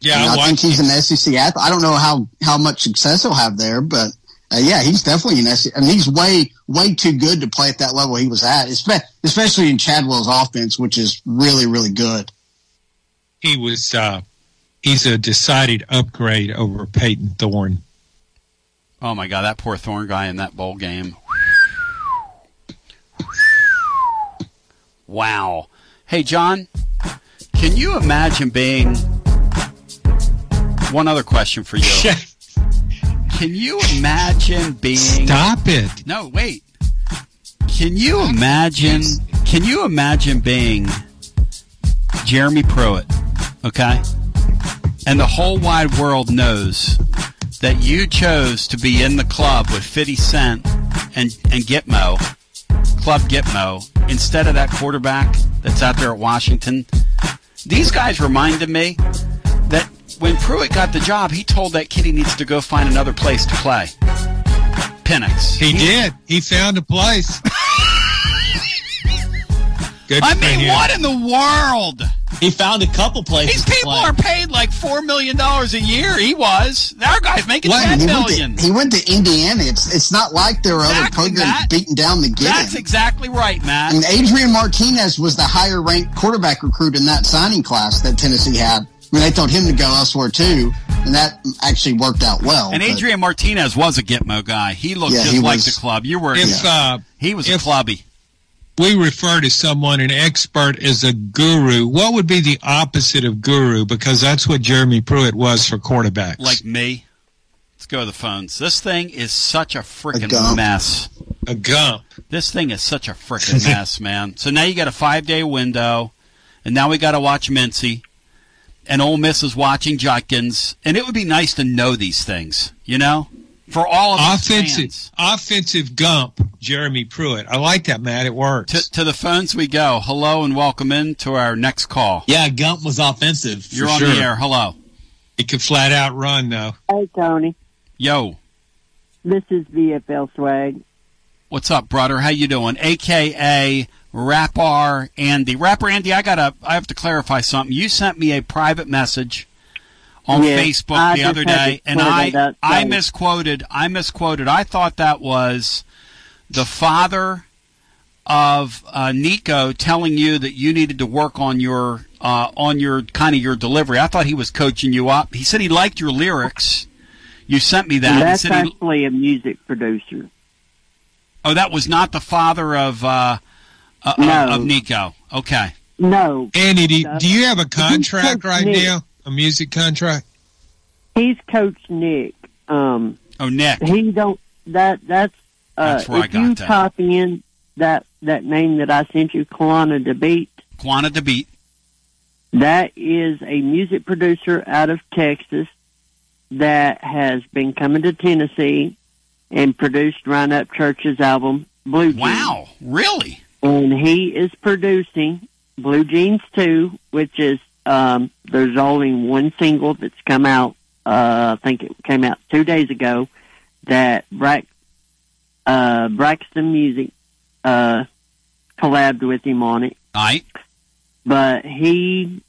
Yeah, I, mean, I think he's an S E C athlete. I don't know how, how much success he'll have there, but uh, yeah, he's definitely an S E C. I mean, he's way way too good to play at that level he was at, especially in Chadwell's offense, which is really really good. He was uh, he's a decided upgrade over Peyton Thorne. Oh my God, that poor Thorne guy in that bowl game. Wow. Hey John, can you imagine being? One other question for you. Can you imagine being... Stop it. No, wait. Can you imagine... Can you imagine being Jeremy Pruitt, okay? And the whole wide world knows that you chose to be in the club with fifty cent and, and Gitmo, Club Gitmo, instead of that quarterback that's out there at Washington. These guys reminded me that... When Pruitt got the job, he told that kid he needs to go find another place to play. Penix. He, he did. He found a place. Good I mean, you. What in the world? He found a couple places. These people to play. Are paid like four million dollars a year. He was. Our guy's making what? ten million dollars. He went to Indiana. It's, it's not like there were exactly other programs that, beating down the game. That's exactly right, Matt. And Adrian Martinez was the higher-ranked quarterback recruit in that signing class that Tennessee had. I mean, they told him to go elsewhere, too, and that actually worked out well. And Adrian Martinez was a Gitmo guy. He looked yeah, just he like was, the club. You were. If, uh, he was if a clubby. We refer to someone, an expert, as a guru. What would be the opposite of guru? Because that's what Jeremy Pruitt was for quarterbacks. Like me. go to the phones. This thing is such a freaking mess. A gump. This thing is such a freaking mess, man. So now you got a five-day window, and now we got to watch Mincy, and Ole Miss is watching Judkins, and it would be nice to know these things, you know, for all of us fans. Offensive gump, Jeremy Pruitt. I like that, Matt. It works. To, to the phones we go. Hello and welcome in to our next call. Yeah, gump was offensive. You're on the air. Hello. He could flat out run, though. Hey, Tony. Yo. This is V F L Swag. What's up, brother? How you doing? A K A Rapper Andy. Rapper Andy, I gotta, I have to clarify something. You sent me a private message on yes, Facebook I the other day, and I, I misquoted. I misquoted. I thought that was the father of uh, Nico telling you that you needed to work on your uh, on your kind of your delivery. I thought he was coaching you up. He said he liked your lyrics. You sent me that. That's he said actually he, a music producer. Oh, that was not the father of uh, uh, no. of Nico. Okay. No. Andy, do, no. do you have a contract right Nick. now? A music contract? He's Coach Nick. Um, oh, Nick. He don't. That that's. Uh, that's where I got that. If you type in that that name that I sent you, Kalana DeBeat. Kalana DeBeat. That is a music producer out of Texas that has been coming to Tennessee and produced Run Up Church's album Blue Jeans. Wow, really? And he is producing Blue Jeans two, which is. Um, there's only one single that's come out, uh, I think it came out two days ago, that Brax, uh, Braxton Music uh, collabed with him on it. All right. But he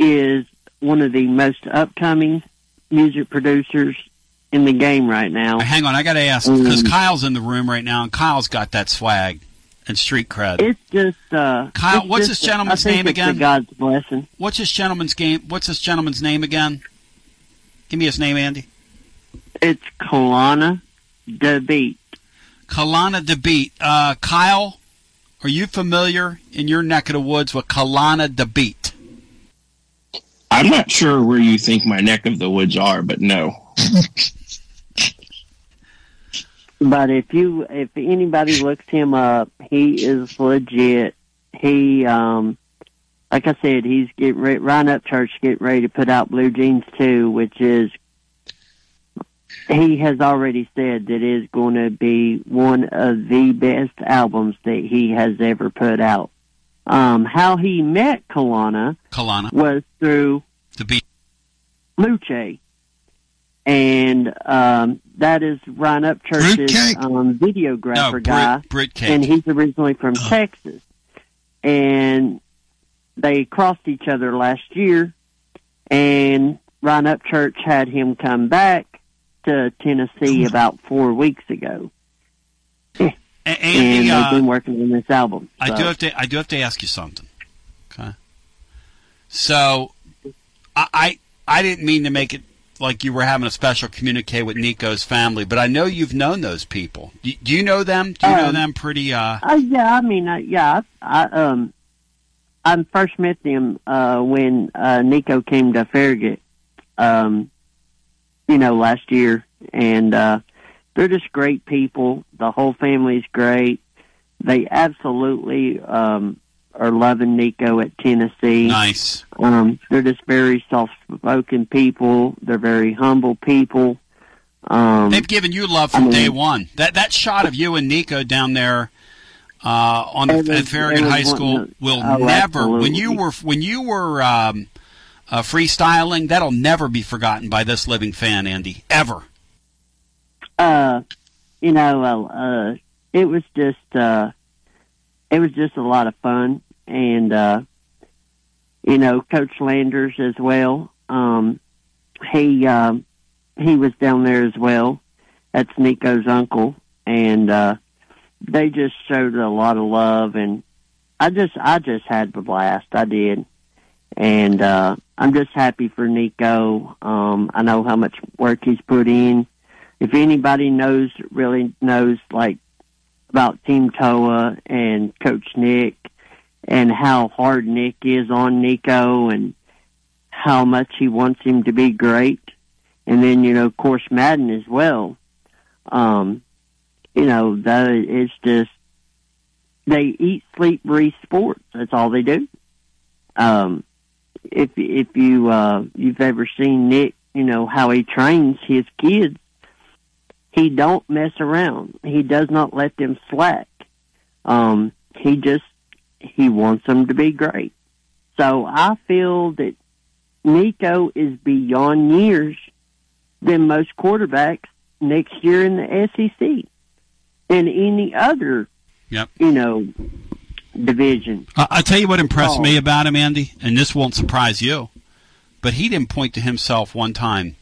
is one of the most upcoming music producers in the game right now. Hang on, I got to ask, because um, Kyle's in the room right now, and Kyle's got that swag. And street cred. It's just uh, Kyle. It's what's just, this gentleman's I think name it's again? God's blessing. What's this gentleman's game? What's this gentleman's name again? Give me his name, Andy. It's Kalana DeBeat. Kalana DeBeat. Uh, Kyle, are you familiar in your neck of the woods with Kalana DeBeat? I'm not sure where you think my neck of the woods are, but no. But if you, if anybody looks him up, he is legit. He, um, like I said, he's getting ready, Run Up Church, getting ready to put out Blue Jeans two, which is, he has already said that is going to be one of the best albums that he has ever put out. Um, how he met Kalana, Kalana. was through the beat. Luce. And um, that is Ryan Upchurch's um, videographer no, Brit, guy, Brit and he's originally from uh. Texas. And they crossed each other last year, and Ryan Upchurch had him come back to Tennessee about four weeks ago. And, and, and they've been working on this album. So. I do have to. I do have to ask you something. Okay. So, I I, I didn't mean to make it. Like you were having a special communique with Nico's family, but I know you've known those people. Do, do you know them? Do you um, know them pretty? Uh... Uh, yeah, I mean, uh, yeah. I, I um, I first met them uh, when uh, Nico came to Farragut, um, you know, last year, and uh, they're just great people. The whole family's great. They absolutely um, are loving Nico at Tennessee. Nice. Um, they're just very soft-spoken people. They're very humble people. Um, They've given you love from I mean, day one. That that shot of you and Nico down there uh, on the, was, at Farragut High School to, will oh, never. Absolutely. When you were when you were um, uh, freestyling, that'll never be forgotten by this living fan, Andy. Ever. Uh, you know, uh, it was just uh, it was just a lot of fun and. Uh, You know, Coach Landers as well. Um, he uh, he was down there as well. That's Nico's uncle, and uh, they just showed a lot of love. And I just I just had a blast. I did, and uh, I'm just happy for Nico. Um, I know how much work he's put in. If anybody knows really knows like about Team Toa and Coach Nick. And how hard Nick is on Nico and how much he wants him to be great. And then, you know, of course, Madden as well. Um, you know, though it's just they eat, sleep, breathe sports. That's all they do. Um, if if you uh, you've ever seen Nick, you know how he trains his kids. He don't mess around. He does not let them slack. Um, he just he wants them to be great. So I feel that Nico is beyond years than most quarterbacks next year in the S E C and any other, yep. you know, division. I- I'll tell you what impressed me about him, Andy, and this won't surprise you, but he didn't point to himself one time.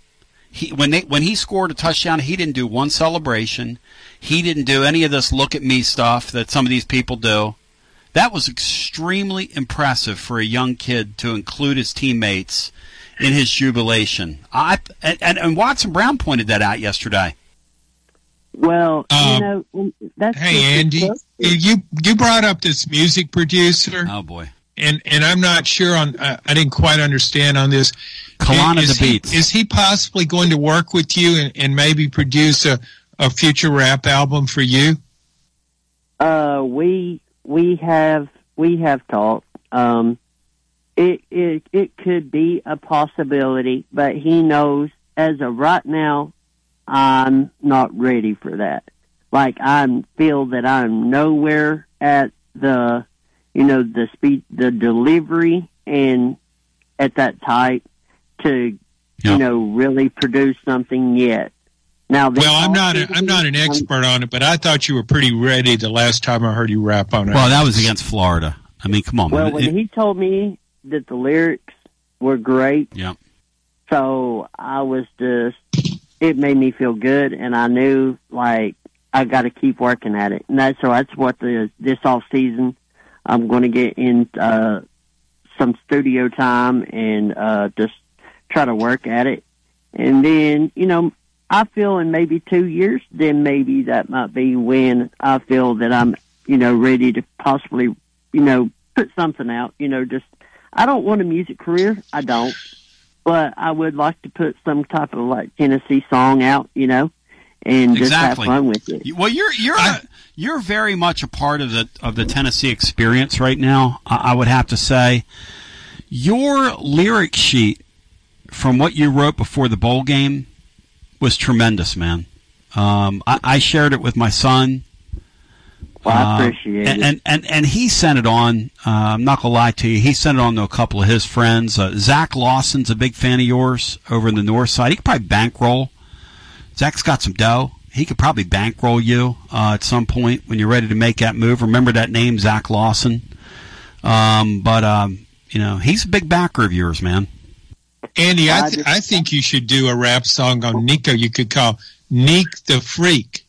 He, when they, when he scored a touchdown, he didn't do one celebration. He didn't do any of this look-at-me stuff that some of these people do. That was extremely impressive for a young kid to include his teammates in his jubilation. I and, and, and Watson Brown pointed that out yesterday. Well, um, you know, that's hey, Andy, you you brought up this music producer. Oh, boy. And and I'm not sure on. Uh, I didn't quite understand on this. Kalana the Beats. Is he possibly going to work with you and, and maybe produce a, a future rap album for you? Uh, we we have we have talked. Um, it it it could be a possibility, but he knows as of right now, I'm not ready for that. Like I feel that I'm nowhere at the. You know, the speed, the delivery, and at that type to, yeah. you know, really produce something yet. Now, well, I'm not, a, I'm not an expert on it, but I thought you were pretty ready the last time I heard you rap on it. Well, that was against Florida. I mean, come on. Well, man. when it, he told me that the lyrics were great, yeah. so I was just, it made me feel good, and I knew, like, I got to keep working at it. And that's, so that's what the, this off season. I'm going to get in uh, some studio time and uh, just try to work at it. And then, you know, I feel in maybe two years, then maybe that might be when I feel that I'm, you know, ready to possibly, you know, put something out. You know, just I don't want a music career. I don't. But I would like to put some type of, like, Tennessee song out, you know. And just exactly. have fun with it. Well, you're you're I, a, you're very much a part of the of the Tennessee experience right now. I, I would have to say, your lyric sheet from what you wrote before the bowl game was tremendous, man. Um, I, I shared it with my son. Well, I appreciate uh, and, it, and, and and he sent it on. Uh, I'm not gonna lie to you. He sent it on to a couple of his friends. Uh, Zach Lawson's a big fan of yours over in the north side. He could probably bankroll. Zach's got some dough. He could probably bankroll you uh, at some point when you're ready to make that move. Remember that name, Zach Lawson. Um, but, um, you know, he's a big backer of yours, man. Andy, I, th- I think you should do a rap song on Nico you could call Nick the Freak.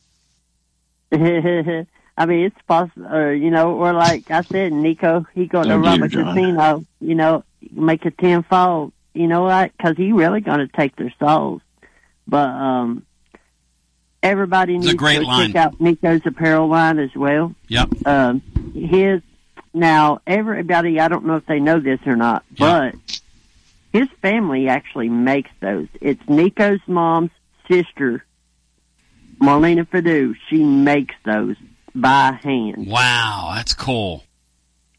I mean, it's possible, or, you know, or like I said, Nico, he going to oh, rob a John. casino, you know, make a tenfold, you know what, because he really going to take their souls. But um, everybody needs to check out Nico's apparel line as well. Yep. Um, his now everybody, I don't know if they know this or not, yep. but his family actually makes those. It's Nico's mom's sister, Marlena Fadou. She makes those by hand. Wow, that's cool.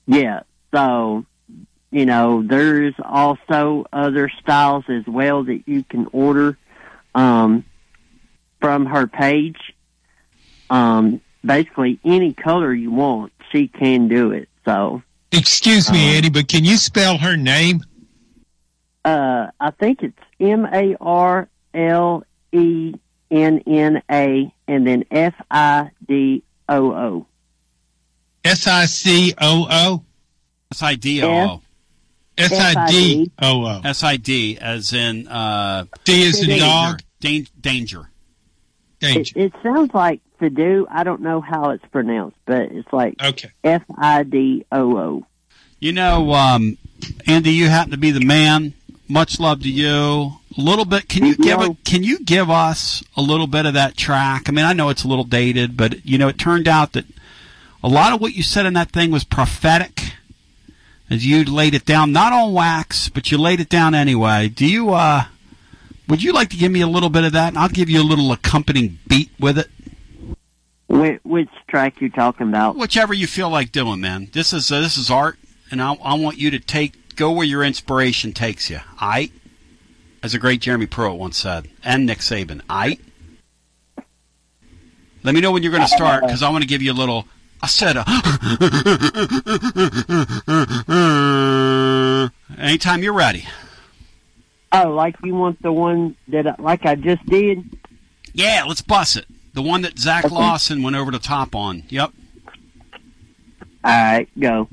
Yeah. So. You know, there's also other styles as well that you can order. Um, from her page, um, basically any color you want, she can do it. So, excuse me, um, Andy, but can you spell her name? Uh, I think it's M A R L E N N A and then F I D O O. S I C O O. S I D O O. S I D O O. S I D as in uh, D as in dog. Danger. Danger. Danger. It, it sounds like Fadou. I don't know how it's pronounced, but it's like okay. F I D O O. You know, um, Andy, you happen to be the man. Much love to you. A little bit. Can you give a, Can you give us a little bit of that track? I mean, I know it's a little dated, but you know, it turned out that a lot of what you said in that thing was prophetic. As you laid it down, not on wax, but you laid it down anyway. Do you uh, Would you like to give me a little bit of that, and I'll give you a little accompanying beat with it? Which, which track you talking about? Whichever you feel like doing, man. This is uh, this is art, and I, I want you to take go where your inspiration takes you. Aight? As the great Jeremy Pruitt once said, and Nick Saban, aight? Let me know when you're going to start, because I want to give you a little... I said, a anytime you're ready. Oh, like you want the one that, I, like I just did? Yeah, let's bust it. The one that Zach okay. Lawson went over the top on. Yep. All right, go.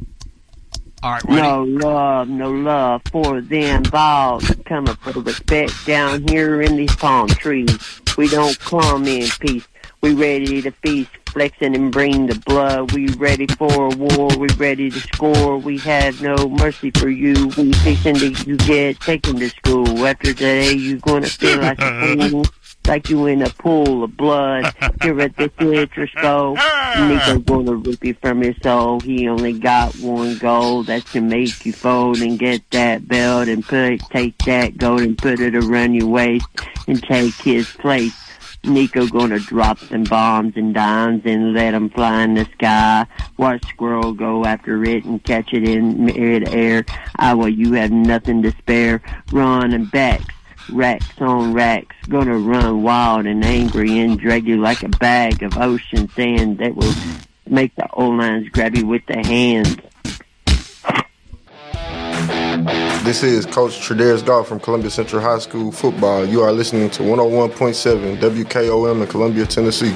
All right, ready? No love, no love for them balls coming for respect down here in these palm trees. We don't come in peace. We ready to feast, flexing and bring the blood. We ready for a war. We ready to score. We have no mercy for you. We fixing that you get taken to school. After today, you gonna feel like a fool, like you in a pool of blood. You're at the theater skull. Nico gonna rip you from your soul. He only got one goal. That's to make you fold and get that belt and put take that gold and put it around your waist and take his place. Nico gonna drop some bombs and dimes and let them fly in the sky. Watch Squirrel go after it and catch it in mid-air. Iowa, you have nothing to spare. Run and backs, racks on racks. Gonna run wild and angry and drag you like a bag of ocean sand that will make the O-lines grab you with the hands. This is Coach Tredaris Goff from Columbia Central High School football. You are listening to one oh one point seven W K O M in Columbia, Tennessee.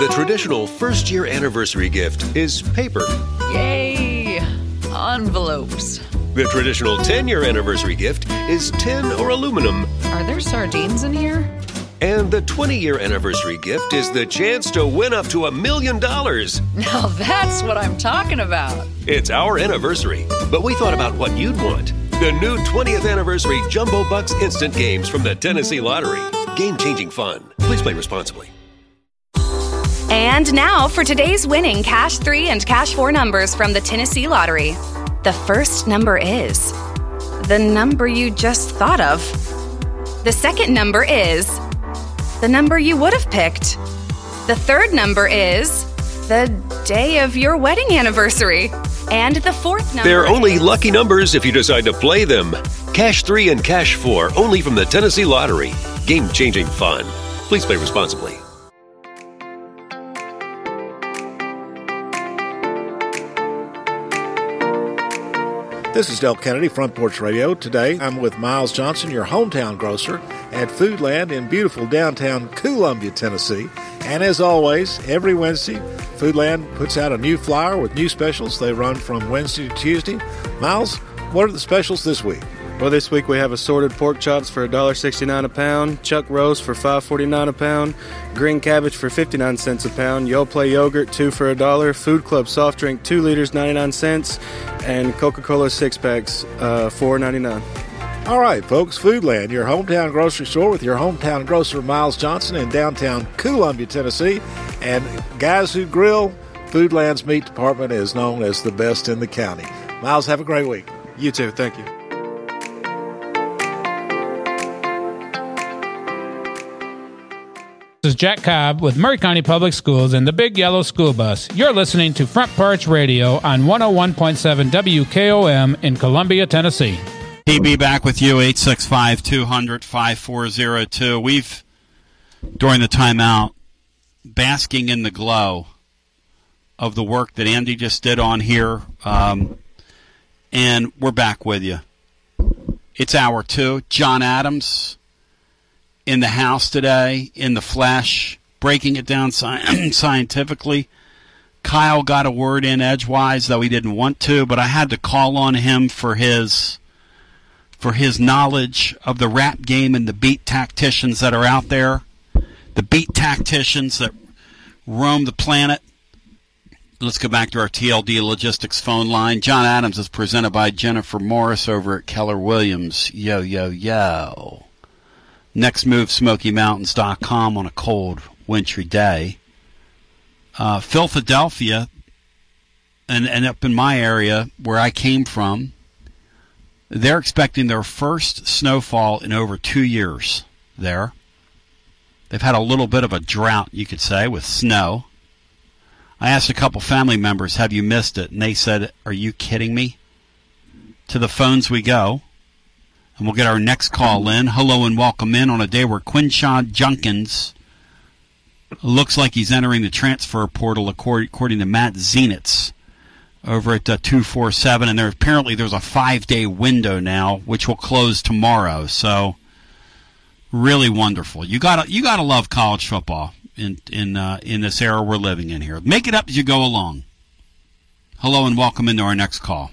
The traditional first-year anniversary gift is paper. Yay! Envelopes. The traditional ten-year anniversary gift is tin or aluminum. Are there sardines in here? And the twenty-year anniversary gift is the chance to win up to a million dollars. Now that's what I'm talking about. It's our anniversary, but we thought about what you'd want. The new twentieth anniversary Jumbo Bucks Instant Games from the Tennessee Lottery. Game-changing fun. Please play responsibly. And now for today's winning Cash three and Cash four numbers from the Tennessee Lottery. The first number is the number you just thought of. The second number is the number you would have picked. The third number is the day of your wedding anniversary. And the fourth number. They're only lucky numbers if you decide to play them. Cash three and Cash four, only from the Tennessee Lottery. Game-changing fun. Please play responsibly. This is Del Kennedy, Front Porch Radio. Today, I'm with Miles Johnson, your hometown grocer at Foodland in beautiful downtown Columbia, Tennessee. And as always, every Wednesday, Foodland puts out a new flyer with new specials. They run from Wednesday to Tuesday. Miles, what are the specials this week? Well, this week we have assorted pork chops for one dollar sixty-nine a pound, chuck roast for five forty-nine a pound, green cabbage for fifty-nine cents a pound, Yo Play yogurt, two for a dollar, Food Club soft drink, two liters, ninety-nine cents, and Coca-Cola six-packs, uh, four ninety-nine. All right, folks, Foodland, your hometown grocery store with your hometown grocer, Miles Johnson, in downtown Columbia, Tennessee. And guys who grill, Foodland's meat department is known as the best in the county. Miles, have a great week. You too. Thank you. This is Jack Cobb with Maury County Public Schools and the Big Yellow School Bus. You're listening to Front Porch Radio on one oh one point seven W K O M in Columbia, Tennessee. D B back with you, eight six five, two hundred, five four zero two. We've, during the timeout, basking in the glow of the work that Andy just did on here, um, and we're back with you. It's hour two. John Adams in the house today, in the flesh, breaking it down scientifically. Kyle got a word in edgewise, though he didn't want to, but I had to call on him for his for his knowledge of the rap game and the beat tacticians that are out there, the beat tacticians that roam the planet. Let's go back to our T L D Logistics phone line. John Adams is presented by Jennifer Morris over at Keller Williams. Yo, yo, yo. Next move, smoky mountains dot com on a cold, wintry day. Uh, Philadelphia, and, and up in my area where I came from, they're expecting their first snowfall in over two years there. They've had a little bit of a drought, you could say, with snow. I asked a couple family members, have you missed it? And they said, are you kidding me? To the phones we go. And we'll get our next call in. Hello and welcome in on a day where Quinshad Junkins looks like he's entering the transfer portal, according to Matt Zenitz over at uh, two forty-seven. And there apparently there's a five-day window now, which will close tomorrow. So really wonderful. You gotta you gotta love college football in in uh, in this era we're living in here. Make it up as you go along. Hello and welcome into our next call.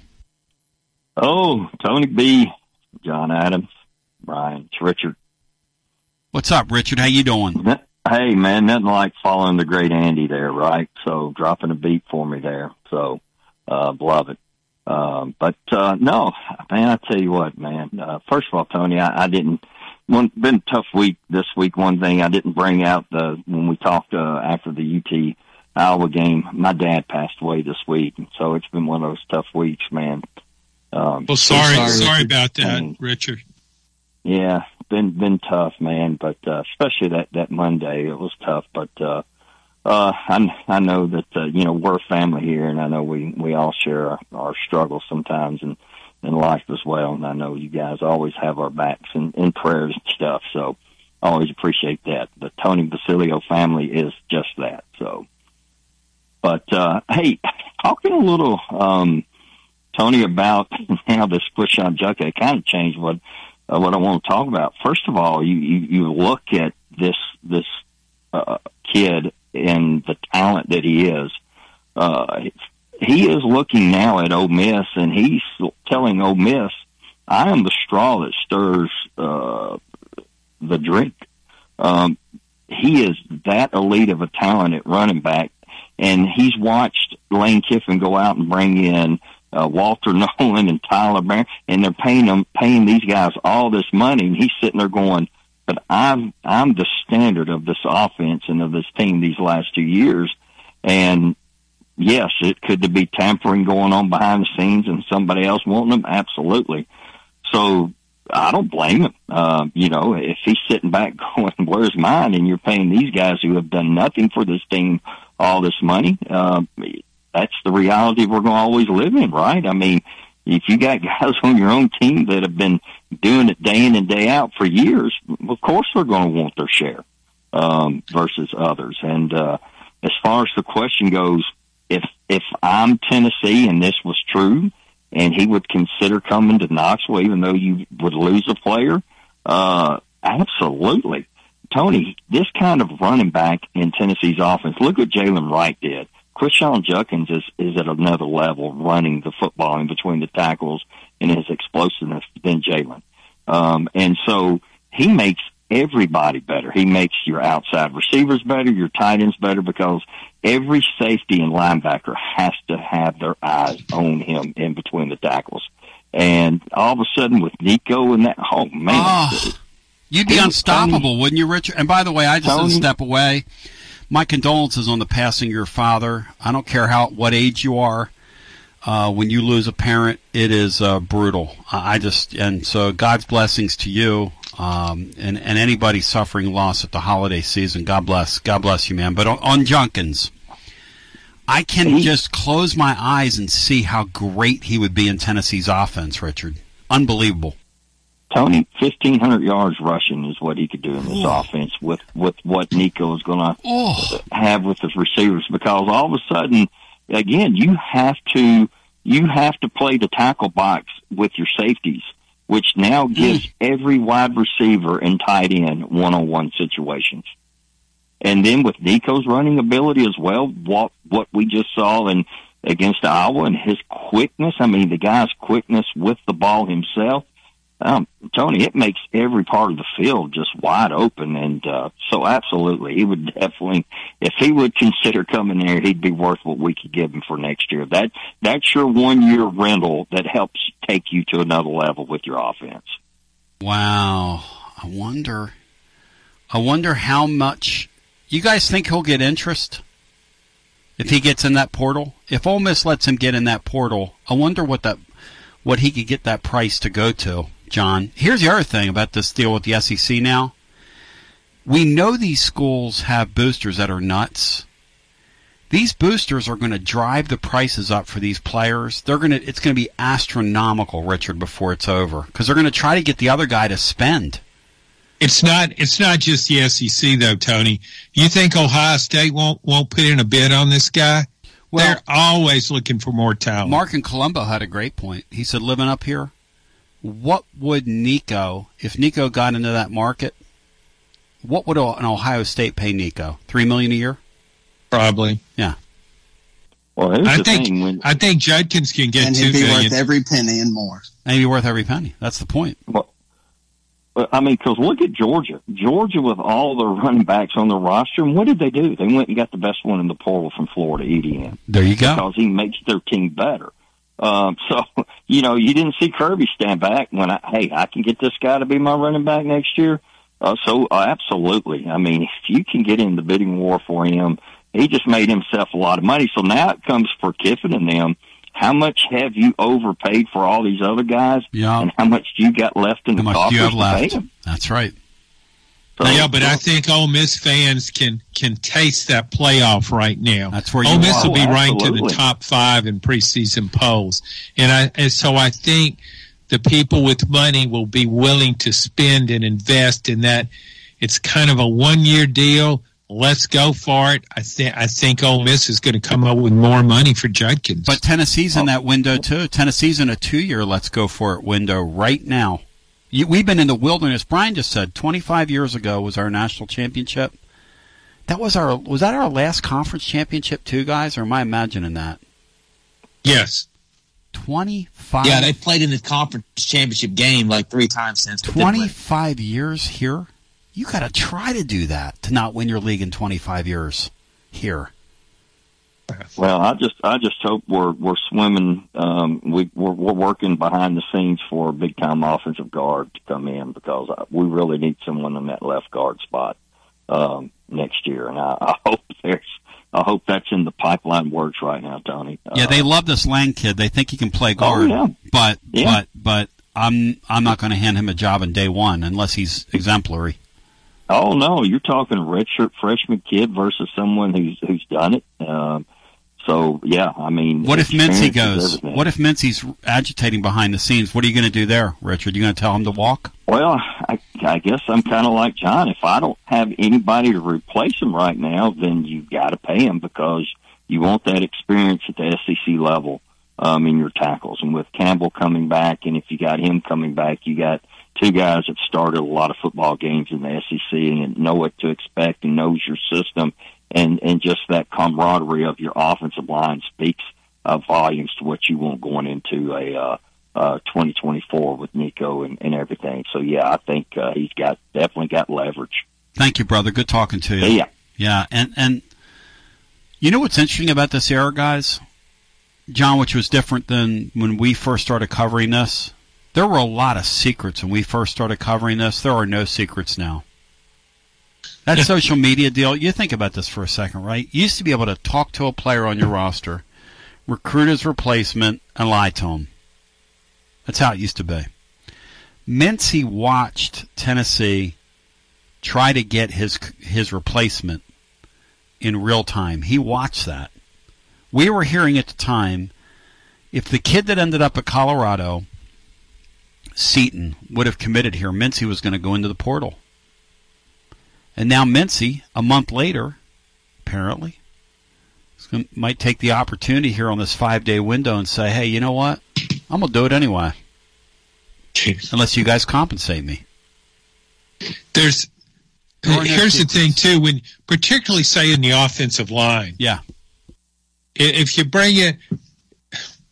Oh, Tony B. John Adams, Brian, it's Richard. What's up, Richard? How you doing? Hey, man, nothing like following the great Andy there, right? So dropping a beat for me there. So uh, love it. Uh, but, uh, no, man, I tell you what, man. Uh, first of all, Tony, I, I didn't one, been a tough week this week. One thing I didn't bring out uh, when we talked uh, after the U T Iowa game, my dad passed away this week, so it's been one of those tough weeks, man. Um, well, sorry, sorry, sorry about that, and, Richard. Yeah, been been tough, man. But uh, especially that, that Monday, it was tough. But uh, uh, I I know that uh, you know we're family here, and I know we, we all share our, our struggles sometimes, and. in life as well, and I know you guys always have our backs and in, in prayers and stuff, so I always appreciate that. The Tony Basilio family is just that. So, but uh, hey, talking a little, um, Tony, about how this push on Junkie, it kind of changed what uh, what I want to talk about. First of all, you you, you look at this this uh, kid and the talent that he is. Uh, He is looking now at Ole Miss, and he's telling Ole Miss, I am the straw that stirs uh, the drink. Um, he is that elite of a talent at running back, and he's watched Lane Kiffin go out and bring in uh, Walter Nolan and Tyler Barron, and they're paying them, paying these guys all this money, and he's sitting there going, but I'm, I'm the standard of this offense and of this team these last two years, and yes, it could be tampering going on behind the scenes and somebody else wanting them. Absolutely. So I don't blame him. Uh, you know, if he's sitting back going, where's mine? And you're paying these guys who have done nothing for this team all this money. Uh, that's the reality we're going to always live in, right? I mean, if you got guys on your own team that have been doing it day in and day out for years, of course they're going to want their share um, versus others. And uh, as far as the question goes, If if I'm Tennessee and this was true, and he would consider coming to Knoxville, even though you would lose a player, uh, absolutely, Tony. This kind of running back in Tennessee's offense. Look what Jalen Wright did. Quishon Judkins is is at another level running the football in between the tackles and his explosiveness than Jalen, um, and so he makes everybody better. He makes your outside receivers better, your tight ends better, because every safety and linebacker has to have their eyes on him in between the tackles. And all of a sudden with Nico and that, oh, man. Oh, you'd be unstoppable, Tony, wouldn't you, Richard? And by the way, I just Tony, didn't step away. My condolences on the passing of your father. I don't care how what age you are. Uh, when you lose a parent, it is uh, brutal. I just and so God's blessings to you. Um, and, and anybody suffering loss at the holiday season, God bless. God bless you, man. But on, on Junkins, I can just close my eyes and see how great he would be in Tennessee's offense, Richard. Unbelievable. Tony, fifteen hundred yards rushing is what he could do in this oh. offense with, with what Nico is going to oh. have with his receivers, because all of a sudden, again, you have to you have to play the tackle box with your safeties, which now gives every wide receiver and tight end one-on-one situations. And then with Nico's running ability as well, what, what we just saw in against Iowa and his quickness, I mean, the guy's quickness with the ball himself, um, Tony, it makes every part of the field just wide open. And uh, so absolutely, he would definitely, if he would consider coming there, he'd be worth what we could give him for next year. That That's your one-year rental that helps take you to another level with your offense. Wow. I wonder I wonder how much you guys think he'll get interest if he gets in that portal. If Ole Miss lets him get in that portal, I wonder what that what he could get that price to go to, John. Here's the other thing about this deal with the S E C now. We know these schools have boosters that are nuts. These boosters are going to drive the prices up for these players. They're going to, it's going to be astronomical, Richard, before it's over, because they're going to try to get the other guy to spend. It's not, it's not just the S E C though, Tony. You think Ohio State won't, won't put in a bid on this guy? Well, they're always looking for more talent. Mark in Colombo had a great point. He said, living up here, what would Nico, if Nico got into that market, what would an Ohio State pay Nico? Three million a year? Probably, yeah. Well, here's I the think thing. When, I think Judkins can get and two million. And he'd be worth every penny and more. And he'd be worth every penny. That's the point. Well, I mean, because look at Georgia. Georgia, with all their running backs on their roster, and what did they do? They went and got the best one in the portal from Florida, E D M. There you go. Because he makes their team better. Um, so, you know, you didn't see Kirby stand back when, I, hey, I can get this guy to be my running back next year. Uh, so, uh, absolutely. I mean, if you can get in the bidding war for him, he just made himself a lot of money. So now it comes for Kiffin and them. How much have you overpaid for all these other guys? Yeah. And how much do you got left in the coffers to pay them? That's right. So, yeah, but so, I think Ole Miss fans can can taste that playoff right now. That's where you Ole Miss are. will be oh, ranked in the top five in preseason polls, and I and so I think the people with money will be willing to spend and invest in that. It's kind of a one year deal. Let's go for it. I think I think Ole Miss is going to come up with more money for Judkins. But Tennessee's in that window too. Tennessee's in a two year let's go for it window right now. You, we've been in the wilderness. Brian just said twenty-five years ago was our national championship. That was our was that our last conference championship too, guys? Or am I imagining that? Yes. twenty-five Yeah, they played in the conference championship game like three times since. twenty-five years here? You got to try to do that to not win your league in twenty-five years here. Well, I just I just hope we're we're swimming. Um, we we're, we're working behind the scenes for a big time offensive guard to come in because I, we really need someone in that left guard spot um, next year, and I, I hope there's I hope that's in the pipeline works right now, Tony. Uh, yeah, they love this Lang kid. They think he can play guard, oh, yeah. but yeah. but but I'm I'm not going to hand him a job in day one unless he's exemplary. Oh no, you're talking redshirt freshman kid versus someone who's who's done it. Um, So, yeah, I mean... What if Mincy goes? What if Mincy's agitating behind the scenes? What are you going to do there, Richard? You going to tell him to walk? Well, I, I guess I'm kind of like John. If I don't have anybody to replace him right now, then you've got to pay him because you want that experience at the S E C level um, in your tackles. And with Campbell coming back, and if you got him coming back, you got two guys that started a lot of football games in the S E C and know what to expect and knows your system. And, and just that camaraderie of your offensive line speaks uh, volumes to what you want going into a uh, uh, twenty twenty-four with Nico and, and everything. So, yeah, I think uh, he's got definitely got leverage. Thank you, brother. Good talking to you. Yeah. Yeah, and, and you know what's interesting about this era, guys? John, which was different than when we first started covering this, there were a lot of secrets when we first started covering this. There are no secrets now. That social media deal, you think about this for a second, right? You used to be able to talk to a player on your roster, recruit his replacement, and lie to him. That's how it used to be. Mincy watched Tennessee try to get his his replacement in real time. He watched that. We were hearing at the time, if the kid that ended up at Colorado, Seton, would have committed here, Mincy was going to go into the portal. And now Mincy, a month later, apparently, might take the opportunity here on this five-day window and say, hey, you know what? I'm going to do it anyway. Jeez. Unless you guys compensate me. There's no Here's the thing, too, when particularly, say, in the offensive line. Yeah. If you bring it,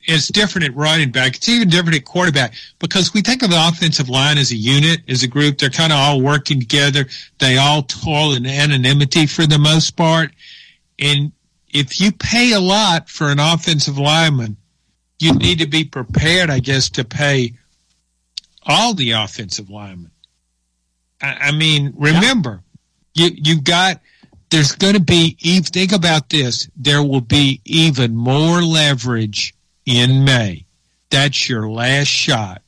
it's different at running back. It's even different at quarterback because we think of the offensive line as a unit, as a group. They're kind of all working together. They all toil in anonymity for the most part. And if you pay a lot for an offensive lineman, you need to be prepared, I guess, to pay all the offensive linemen. I, I mean, remember, yeah. you, you've got – there's going to be – think about this. There will be even more leverage in May. That's your last shot.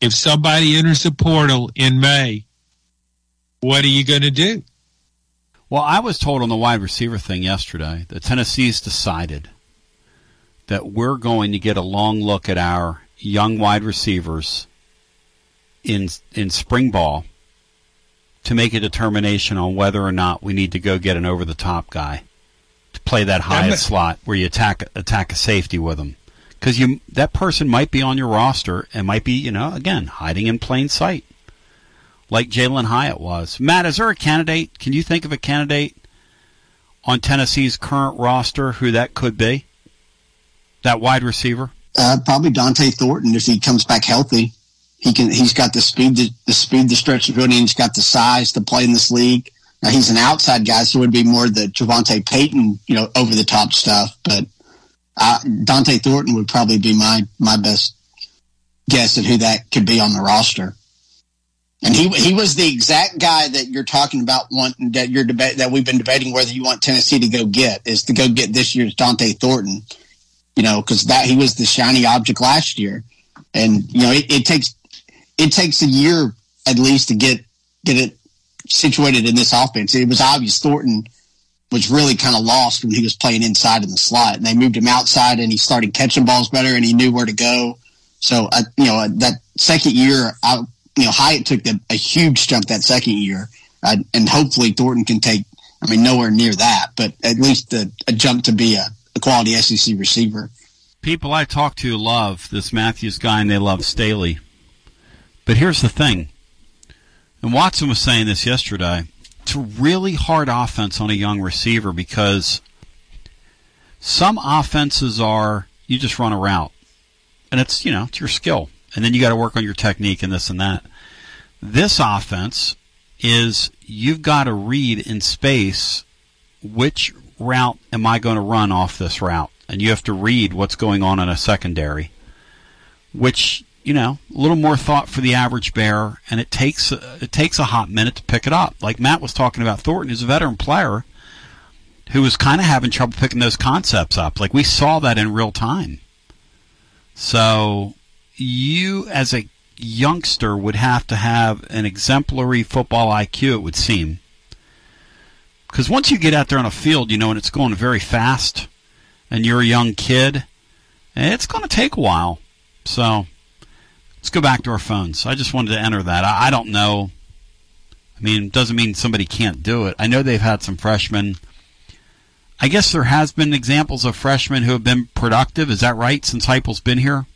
If somebody enters the portal in May, what are you going to do? Well, I was told on the wide receiver thing yesterday that Tennessee's decided that we're going to get a long look at our young wide receivers in in spring ball to make a determination on whether or not we need to go get an over-the-top guy to play that highest slot where you attack attack a safety with them. Because you that person might be on your roster and might be, you know, again, hiding in plain sight, like Jalen Hyatt was. Matt, is there a candidate? Can you think of a candidate on Tennessee's current roster who that could be, that wide receiver? Uh, probably Dante Thornton if he comes back healthy. He can. He's got the speed, to, the speed, the stretchability. He's got the size to play in this league. Now he's an outside guy, so it would be more the Javonte Payton, you know, over the top stuff, but. I, Dante Thornton would probably be my, my best guess at who that could be on the roster. And he he was the exact guy that you're talking about wanting, that you're deba- that we've been debating whether you want Tennessee to go get, is to go get this year's Dante Thornton. You know, because that he was the shiny object last year, and you know it, it takes it takes a year at least to get get it situated in this offense. It was obvious Thornton was really kind of lost when he was playing inside in the slot, and they moved him outside, and he started catching balls better, and he knew where to go. So uh, you know uh, that second year, I. You know, Hyatt took the, a huge jump that second year, uh, and hopefully Thornton can take, I mean, nowhere near that, but at least a, a jump to be a, a quality S E C receiver. People I talk to love this Matthews guy, and they love Staley. But here's the thing, and Watson was saying this yesterday, it's a really hard offense on a young receiver because some offenses are, you just run a route, and it's, you know, it's your skill. And then you got to work on your technique and this and that. This offense is you've got to read in space which route am I going to run off this route. And you have to read what's going on in a secondary, which, you know, a little more thought for the average bearer, and it takes it takes a hot minute to pick it up. Like Matt was talking about Thornton, who's a veteran player who was kind of having trouble picking those concepts up. Like we saw that in real time. So you, as a youngster, would have to have an exemplary football I Q, it would seem. Because once you get out there on a field, you know, and it's going very fast, and you're a young kid, it's going to take a while. So let's go back to our phones. I just wanted to enter that. I, I don't know. I mean, it doesn't mean somebody can't do it. I know they've had some freshmen. I guess there has been examples of freshmen who have been productive. Is that right, since Heupel's been here?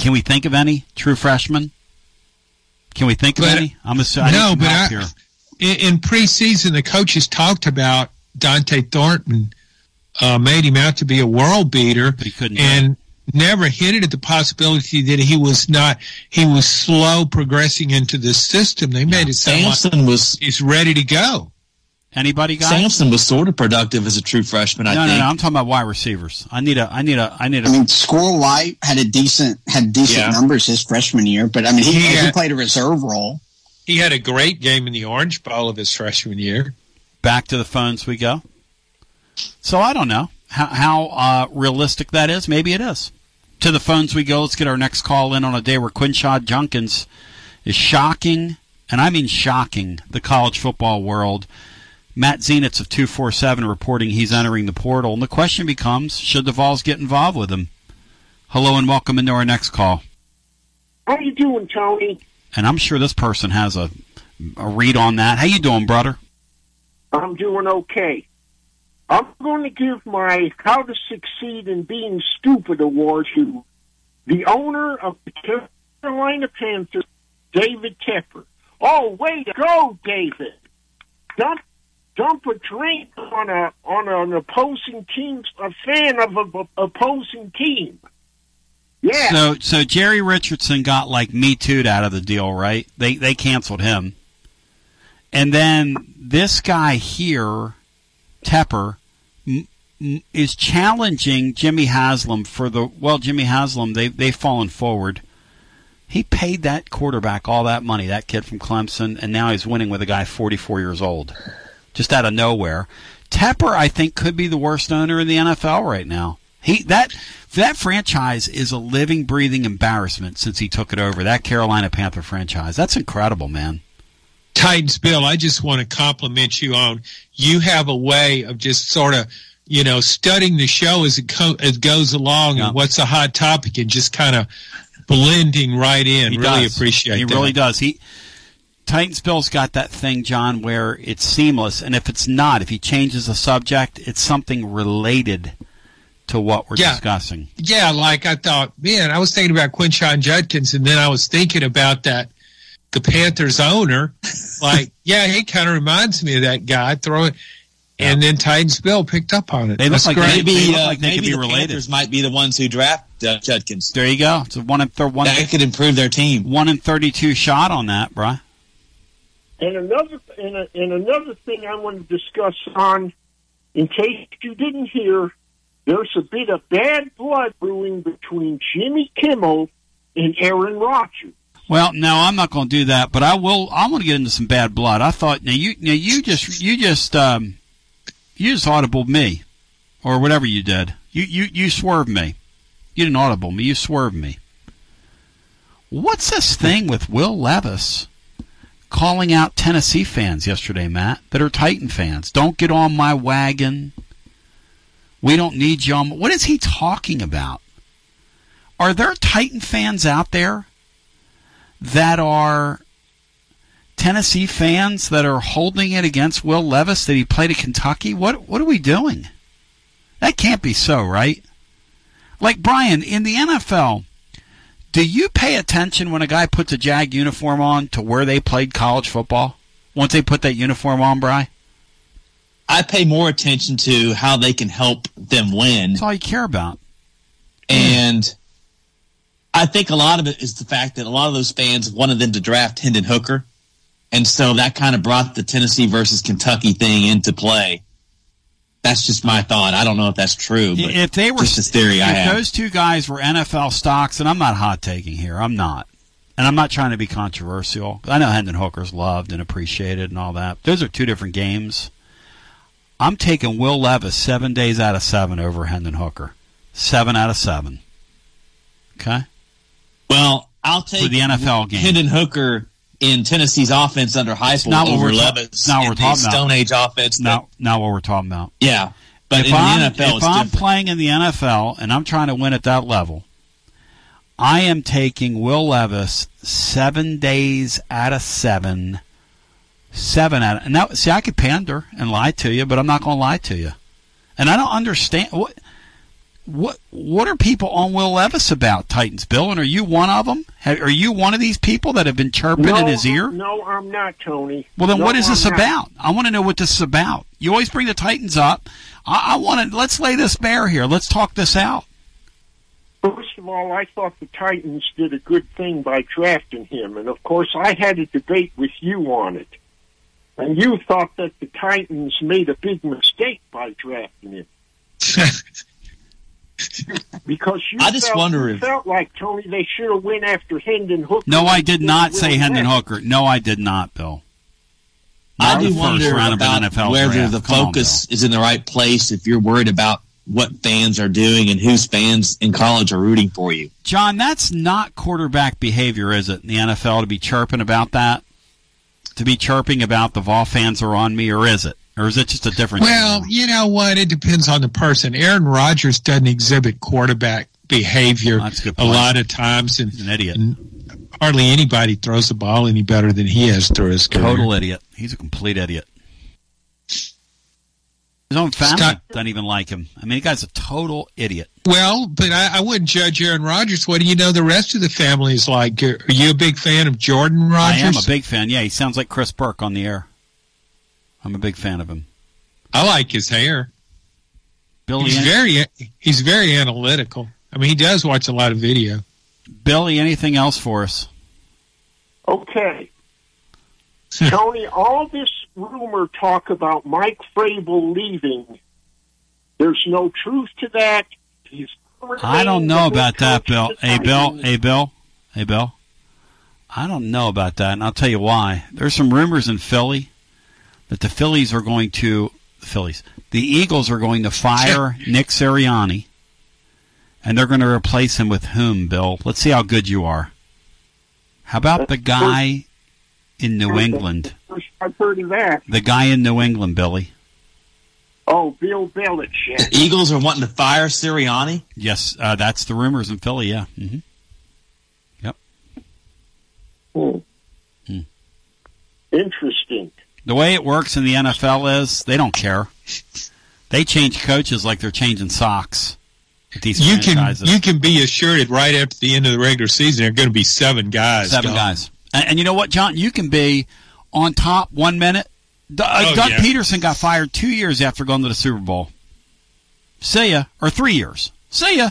Can we think of any true freshmen? Can we think of but, any? I'm assuming no, but I, here. In preseason, the coaches talked about Dante Thornton, uh, made him out to be a world beater, but he couldn't and do. Never hinted at the possibility that he was not. He was slow progressing into the system. They made yeah. it sound Samson like was, he's ready to go. Anybody got Samson it? Was sort of productive as a true freshman, I no, think. No, no, I'm talking about wide receivers. I need a I need a I need a I mean Squirrel White had a decent had decent yeah. numbers his freshman year, but I mean he, he, had, he played a reserve role. He had a great game in the Orange Bowl of his freshman year. Back to the phones we go. So I don't know how how uh, realistic that is. Maybe it is. To the phones we go, let's get our next call in on a day where Quinshad Junkins is shocking, and I mean shocking, the college football world. Matt Zenitz of two four seven reporting he's entering the portal. And the question becomes, should the Vols get involved with him? Hello and welcome into our next call. How you doing, Tony? And I'm sure this person has a, a read on that. How you doing, brother? I'm doing okay. I'm going to give my How to Succeed in Being Stupid award to the owner of the Carolina Panthers, David Tepper. Oh, way to go, David. Not dump a drink on a on an opposing team's a fan of an opposing team. Yeah. So so Jerry Richardson got like Me Too'd out of the deal, right? They they canceled him, and then this guy here, Tepper, m- m- is challenging Jimmy Haslam for the well. Jimmy Haslam they they've fallen forward. He paid that quarterback all that money, that kid from Clemson, and now he's winning with a guy forty-four years old. Just out of nowhere. Tepper, I think, could be the worst owner in the N F L right now. He that that franchise is a living, breathing embarrassment since he took it over, that Carolina Panther franchise. That's incredible, man. Titans Bill, I just want to compliment you on, you have a way of just sort of, you know, studying the show as it, co- it goes along yeah. and what's a hot topic and just kind of blending right in. He really does. Appreciate he that. He really does. He Titans Bill's got that thing, John, where it's seamless, and if it's not, if he changes the subject, it's something related to what we're yeah. discussing. Yeah, like I thought, man, I was thinking about Quinshad Judkins, and then I was thinking about that, the Panthers owner. Like, yeah, he kind of reminds me of that guy. Throw it, yeah. And then Titans Bill picked up on it. They look like great. Maybe, they, look like uh, they maybe could be the related. Panthers might be the ones who draft uh, Judkins. There you go. It's a one in th- one. That could improve their team. One in thirty-two shot on that, bro. And another and, a, and another thing I want to discuss on, in case you didn't hear, There's a bit of bad blood brewing between Jimmy Kimmel and Aaron Rodgers. Well, no, I'm not going to do that, but I will. I want to get into some bad blood. I thought now you now you just you just um, you just audibled me, or whatever you did. You you you swerved me. You didn't audible me. You swerved me. What's this thing with Will Levis calling out Tennessee fans yesterday, Matt, that are Titan fans? Don't get on my wagon. We don't need you on. What is he talking about? Are there Titan fans out there that are Tennessee fans that are holding it against Will Levis that he played at Kentucky? What what are we doing? That can't be so, right? Like, Brian, in the N F L, do you pay attention when a guy puts a Jag uniform on to where they played college football? Once they put that uniform on, Bri? I pay more attention to how they can help them win. That's all you care about. And I think a lot of it is the fact that a lot of those fans wanted them to draft Hendon Hooker. And so that kind of brought the Tennessee versus Kentucky thing into play. That's just my thought. I don't know if that's true, but if they were, just a theory if I have. Those two guys were N F L stocks, and I'm not hot-taking here. I'm not. And I'm not trying to be controversial. I know Hendon Hooker's loved and appreciated and all that. Those are two different games. I'm taking Will Levis seven days out of seven over Hendon Hooker. Seven out of seven. Okay? Well, I'll take For the N F L game. Hendon Hooker in Tennessee's offense under Heupel over Levis ta- in the Stone Age offense. Not, that, not what we're talking about. Yeah, but if in I'm, the N F L, if it's If I'm different. Playing in the N F L and I'm trying to win at that level, I am taking Will Levis seven days out of seven. Seven out of... Now, see, I could pander and lie to you, but I'm not going to lie to you. And I don't understand... what. What what are people on Will Levis about, Titans, Bill? And are you one of them? Have, are you one of these people that have been chirping no, in his ear? No, I'm not, Tony. Well, then no, what is I'm this not. about? I want to know what this is about. You always bring the Titans up. I, I want to, let's lay this bare here. Let's talk this out. First of all, I thought the Titans did a good thing by drafting him. And, of course, I had a debate with you on it. And you thought that the Titans made a big mistake by drafting him. Because you I just felt, wonder if, felt like, Tony, they should have went after Hendon Hooker. No, I did not say Hendon Hooker. No, I did not, Bill. I do wonder about whether the focus is in the right place if you're worried about what fans are doing and whose fans in college are rooting for you. John, that's not quarterback behavior, is it, in the N F L, to be chirping about that? To be chirping about the Vol fans are on me, or is it? Or is it just a different Well, thing? You know what? It depends on the person. Aaron Rodgers doesn't exhibit quarterback behavior oh, that's a, good point. a lot of times. And, He's an idiot. And hardly anybody throws the ball any better than he has through his career. Total idiot. He's a complete idiot. His own family Scott, doesn't even like him. I mean, the guy's a total idiot. Well, but I, I wouldn't judge Aaron Rodgers. What do you know the rest of the family is like? Are you a big fan of Jordan Rodgers? I am a big fan, yeah. He sounds like Chris Burke on the air. I'm a big fan of him. I like his hair. Billy, he's very he's very analytical. I mean, he does watch a lot of video. Billy, anything else for us? Okay. Tony, all this rumor talk about Mike Vrabel leaving, there's no truth to that. He's I don't know about that, Bill. Hey, Bill. Hey, Bill. Hey, Bill. I don't know about that, and I'll tell you why. There's some rumors in Philly that the Phillies are going to the Phillies, the Eagles are going to fire Nick Sirianni, and they're going to replace him with whom, Bill? Let's see how good you are. How about the guy in New England? I've heard of that. The guy in New England, Billy. Oh, Bill Belichick. The Eagles are wanting to fire Sirianni? Yes, uh, that's the rumors in Philly, yeah. Mm-hmm. Yep. Oh. Hmm. Interesting. The way it works in the N F L is they don't care. They change coaches like they're changing socks at these you franchises. Can, you can be assured that right after the end of the regular season, there are going to be seven guys. Seven gone. guys. And, and you know what, John? You can be on top one minute. D- oh, Doug yeah. Peterson got fired two years after going to the Super Bowl. See ya. Or three years. See ya.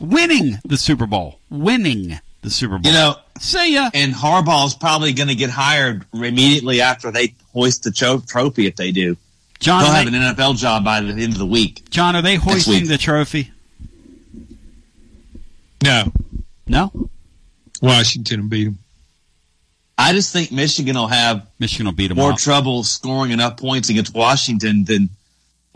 Winning the Super Bowl. Winning the Super Bowl. You know, see ya. And Harbaugh's probably going to get hired immediately after they hoist the cho- trophy if they do. John, they'll have they, an N F L job by the end of the week. John, are they hoisting the trophy? No. No? Washington will beat them. I just think Michigan will have Michigan will beat them more up. trouble scoring enough points against Washington than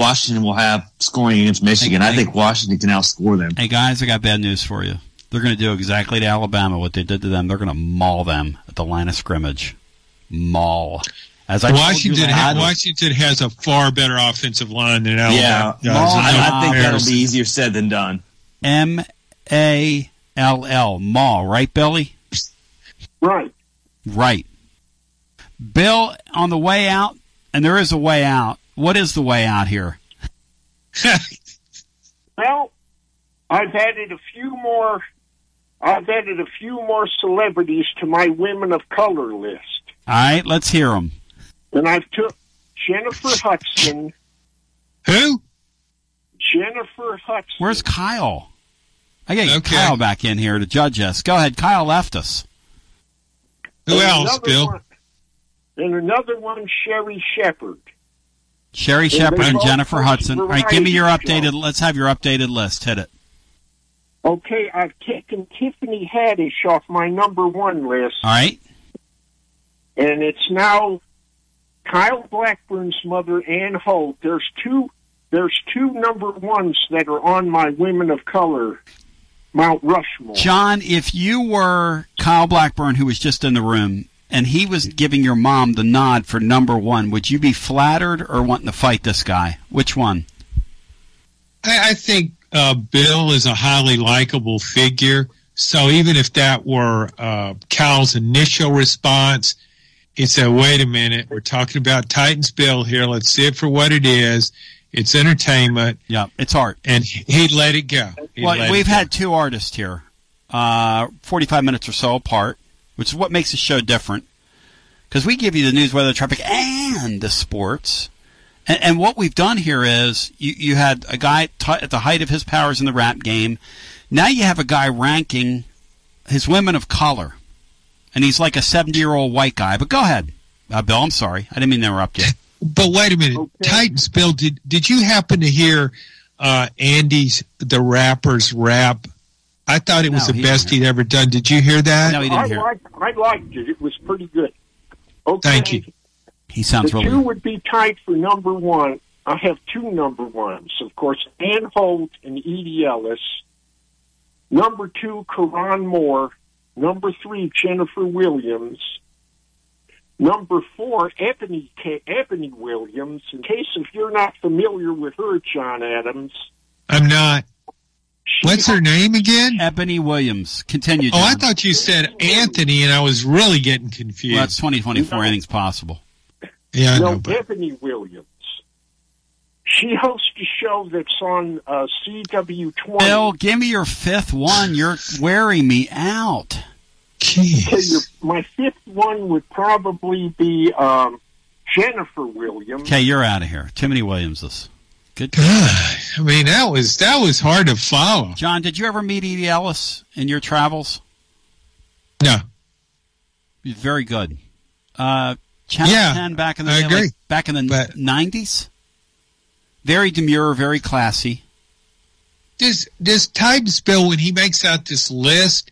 Washington will have scoring against Michigan. Hey, I think Washington can outscore them. Hey, guys, I got bad news for you. They're going to do exactly to Alabama what they did to them. They're going to maul them at the line of scrimmage. Maul. As I Washington, told you, had, Washington has a far better offensive line than Alabama. Yeah, maul, I, I think that'll be easier said than done. M A L L, maul, right, Billy? Right. Right. Bill, on the way out, and there is a way out, what is the way out here? Well, I've added a few more I've added a few more celebrities to my women of color list. All right, let's hear them. And I've took Jennifer Hudson. Who? Jennifer Hudson. Where's Kyle? I got to get okay. Kyle back in here to judge us. Go ahead. Kyle left us. Who and else, Bill? One, and another one, Sherry Shepherd. Sherry Shepherd and, and Jennifer Hudson. All right, give me your updated. Show. Let's have your updated list. Hit it. Okay, I've taken Tiffany Haddish off my number one list. All right. And it's now Kyle Blackburn's mother, Ann Holt. There's two. There's two number ones that are on my women of color Mount Rushmore. John, if you were Kyle Blackburn, who was just in the room, and he was giving your mom the nod for number one, would you be flattered or wanting to fight this guy? Which one? I, I think uh, Bill is a highly likable figure. So even if that were uh, Kyle's initial response, it's a, wait a minute, we're talking about Titans Bill here. Let's see it for what it is. It's entertainment. Yeah, it's art. And he let it go. He'd well, we've go. had two artists here, uh, forty-five minutes or so apart, which is what makes the show different. Because we give you the news, weather, traffic, and the sports. And, and what we've done here is you, you had a guy t- at the height of his powers in the rap game. Now you have a guy ranking his women of color. And he's like a seventy-year-old white guy. But go ahead, uh, Bill. I'm sorry. I didn't mean to interrupt you. But wait a minute, okay. Titans Bill, did did you happen to hear uh, Andy's the rapper's rap? I thought it was no, the he best he'd ever done. Did you hear that? No, he didn't I hear. Liked, I liked it. It was pretty good. Okay. Thank you. He sounds the really two good. Would be tied for number one. I have two number ones, of course, Ann Holt and Edie Ellis. Number two, Karan Moore. Number three, Jennifer Williams. Number four, Ebony, Ebony Williams. In case if you're not familiar with her, John Adams. I'm not. She What's her name again? Ebony Williams. Continue, John. Oh, I thought you said Anthony, and I was really getting confused. Well, it's twenty twenty-four. No. Anything's possible. Yeah, I no, know. But... Ebony Williams. She hosts a show that's on uh, C W twenty. Bill, give me your fifth one. You're wearing me out. Jeez. Okay, my fifth one would probably be um, Jennifer Williams. Okay, you're out of here. Too many Williamses. Good. God, I mean, that was that was hard to follow. John, did you ever meet Edie Ellis in your travels? No. Very good. Uh, Channel yeah, ten back in the I day, agree. Like, back in the but, nineties. Very demure, very classy. Does Does Titans Bill, when he makes out this list?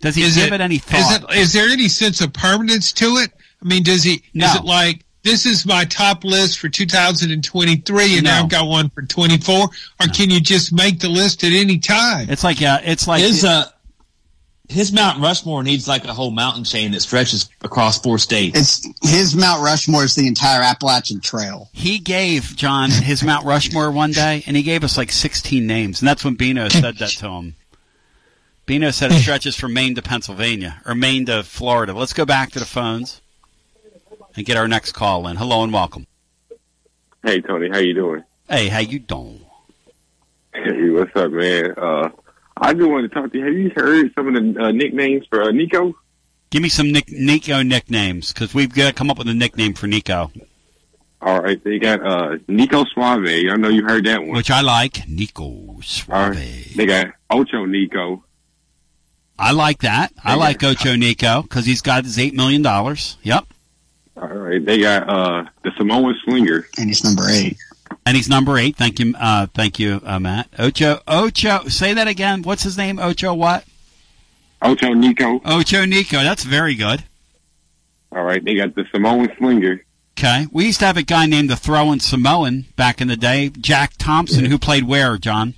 Does he is give it, it any thought? Is, it, is there any sense of permanence to it? I mean, does he? No. Is it like, this is my top list for two thousand twenty-three, and no. now I've got one for twenty-four? Or no. Can you just make the list at any time? It's like, yeah, it's like his, it, uh, his Mount Rushmore needs like a whole mountain chain that stretches across four states. It's his Mount Rushmore is the entire Appalachian Trail. He gave John his Mount Rushmore one day, and he gave us like sixteen names, and that's when Bino said that to him. Bino said it stretches from Maine to Pennsylvania, or Maine to Florida. Let's go back to the phones and get our next call in. Hello and welcome. Hey, Tony. How you doing? Hey, how you doing? Hey, what's up, man? Uh, I just wanted to talk to you. Have you heard some of the uh, nicknames for uh, Nico? Give me some Nick- Nico nicknames, because we've got to come up with a nickname for Nico. All right. They got uh, Nico Suave. I know you heard that one. Which I like. Nico Suave. Right. They got Ocho Nico. I like that. I like Ocho Nico because he's got his eight million dollars. Yep. All right. They got uh, the Samoan Slinger. And he's number eight. And he's number eight. Thank you, uh, thank you, uh, Matt. Ocho, Ocho, say that again. What's his name? Ocho what? Ocho Nico. Ocho Nico. That's very good. All right. They got the Samoan Slinger. Okay. We used to have a guy named the Throwing Samoan back in the day, Jack Thompson, yeah. who played where, John?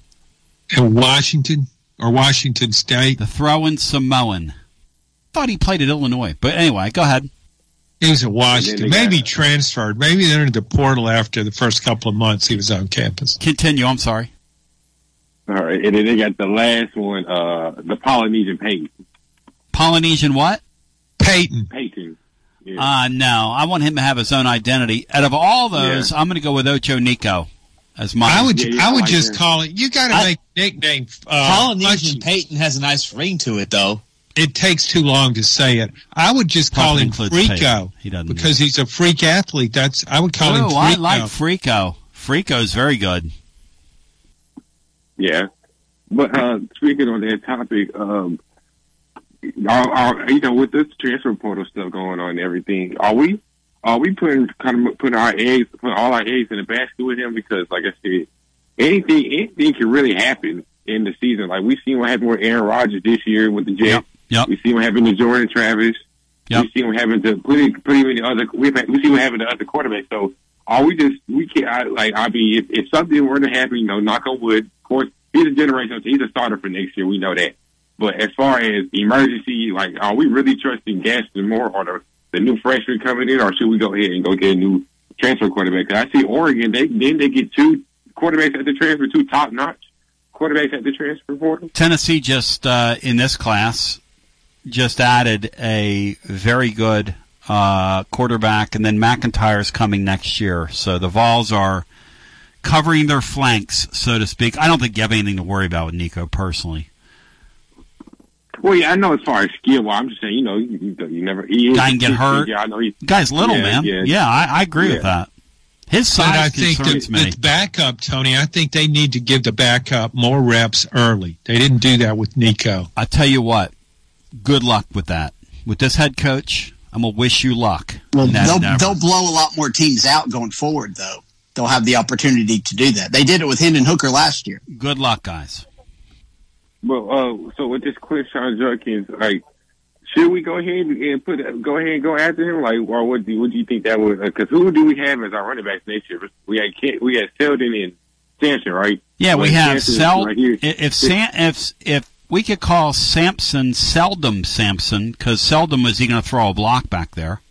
At Washington or Washington State. The Throwing Samoan. Thought he played at Illinois. But anyway, go ahead. He was at Washington. Maybe got, transferred. Maybe they entered the portal after the first couple of months he was on campus. Continue. I'm sorry. All right. And then they got the last one, uh, the Polynesian Peyton. Polynesian what? Peyton. Peyton. Yeah. Uh, no. I want him to have his own identity. Out of all those, yeah. I'm going to go with Ocho Nico as mine. I would, yeah, yeah, I would like just him. call it. You got to make a nickname. Uh, Polynesian Peyton has a nice ring to it, though. It takes too long to say it. I would just call him Freako he because he's a freak athlete. That's I would call Ooh, him Freako. I like Freako. Freako's very good. Yeah. But uh, speaking on that topic, um, are, are, you know, with this transfer portal stuff going on and everything, are we are we putting kind of putting our eggs, putting all our eggs in a basket with him? Because, like I said, anything anything can really happen in the season. Like we seen what happened with Aaron Rodgers this year with the Jets. Yep. Yep. We see what happened to Jordan Travis. Yep. We see what happened to pretty, pretty many other. We, we see what happened to other quarterbacks. So are we just we can't I, like I mean if, if something were to happen, you know, knock on wood. Of course, he's a generational. So he's a starter for next year. We know that. But as far as emergency, like are we really trusting Gaston Moore or the, the new freshman coming in, or should we go ahead and go get a new transfer quarterback? Because I see Oregon. They then they get two quarterbacks at the transfer, two top notch quarterbacks at the transfer portal. Tennessee just uh, in this class. Just added a very good uh, quarterback, and then McIntyre's coming next year. So the Vols are covering their flanks, so to speak. I don't think you have anything to worry about with Nico personally. Well, yeah, I know as far as skill, well, I'm just saying, you know, you, you never he guy can get hurt. Yeah, I know he's, guy's little, yeah, man. Yeah, yeah I, I agree yeah. with that. His size I think concerns the, me. The backup, Tony, I think they need to give the backup more reps early. They didn't do that with Nico. I tell you what. Good luck with that. With this head coach, I'm going to wish you luck. Well, they'll, they'll blow a lot more teams out going forward, though. They'll have the opportunity to do that. They did it with Hendon Hooker last year. Good luck, guys. Well, uh, so with this Clifton Judkins, like, should we go ahead and put go ahead and go after him? Like, or what do, what do you think that would? Because who do we have as our running backs next year? We had Kent, we had Selden and Sampson, right? Yeah, we like have Selden. Right here. If Sam, if if. We could call Sampson Seldom Sampson because Seldom was he going to throw a block back there.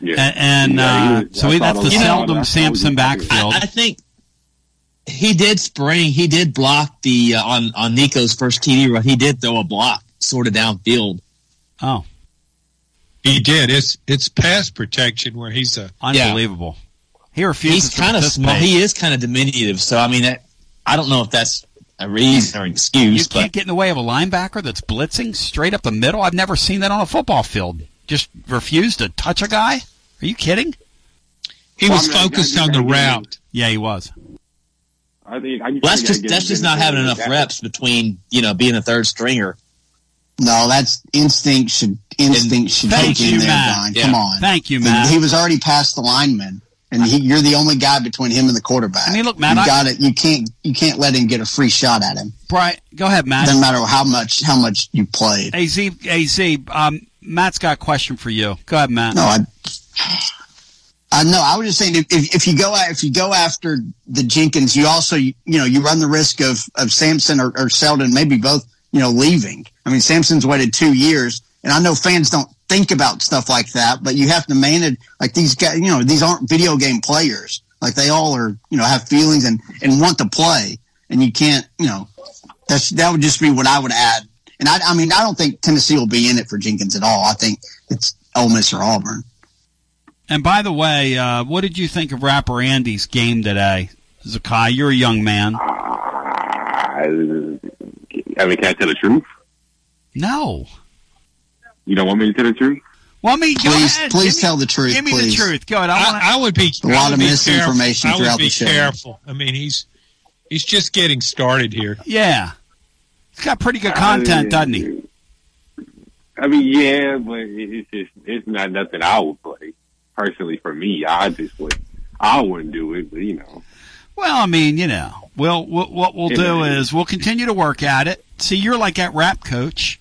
Yeah. And, and yeah, was, uh, so he, that's the Seldom know, Sampson backfield. I, I think he did spring. He did block the uh, on, on Nico's first T D run. He did throw a block sort of downfield. Oh. He did. It's it's pass protection where he's a. Unbelievable. Yeah. He refuses he's to kind of small. He is kind of diminutive. So, I mean, that, I don't know if that's. A reason or an excuse. You can't but. get in the way of a linebacker that's blitzing straight up the middle. I've never seen that on a football field. Just refuse to touch a guy? Are you kidding? He well, was I mean, focused on the route. Yeah, he was. I think, I well, that's just that's just not having enough reps between you know being a third stringer. No, that's instinct should instinct should take you in there, Don. Yeah. Come on, thank you, Matt. He was already past the lineman. And he, you're the only guy between him and the quarterback. I mean, look, Matt, you got it. You can't, you can't let him get a free shot at him. Brian, go ahead, Matt. Doesn't matter how much, how much you played. Az, Az, um, Matt's got a question for you. Go ahead, Matt. No, I, I know. I was just saying, if, if you go, if you go after the Jenkins, you also, you know, you run the risk of of Sampson or, or Selden, maybe both, you know, leaving. I mean, Sampson's waited two years, and I know fans don't. Think about stuff like that, but you have to manage like these guys, you know, these aren't video game players. Like they all are, you know, have feelings and, and want to play and you can't, you know, that's, that would just be what I would add. And I, I mean, I don't think Tennessee will be in it for Jenkins at all. I think it's Ole Miss or Auburn. And by the way, uh, what did you think of Rapper Andy's game today? Zakai, you're a young man. Uh, I mean, can I tell the truth? No. You don't want me to tell the truth? Well, I mean, please, go ahead. Please me, tell the truth. Give me please. the truth. Go ahead. I, I, wanna... I would be a lot of misinformation careful. throughout the show. I would be careful. I mean, he's he's just getting started here. Yeah, he's got pretty good content, I mean, doesn't he? I mean, yeah, but it's just it's not nothing I would play. personally for me, I just would, I wouldn't do it, but you know. Well, I mean, you know, we'll, we'll what we'll do is we'll continue to work at it. See, you're like that rap coach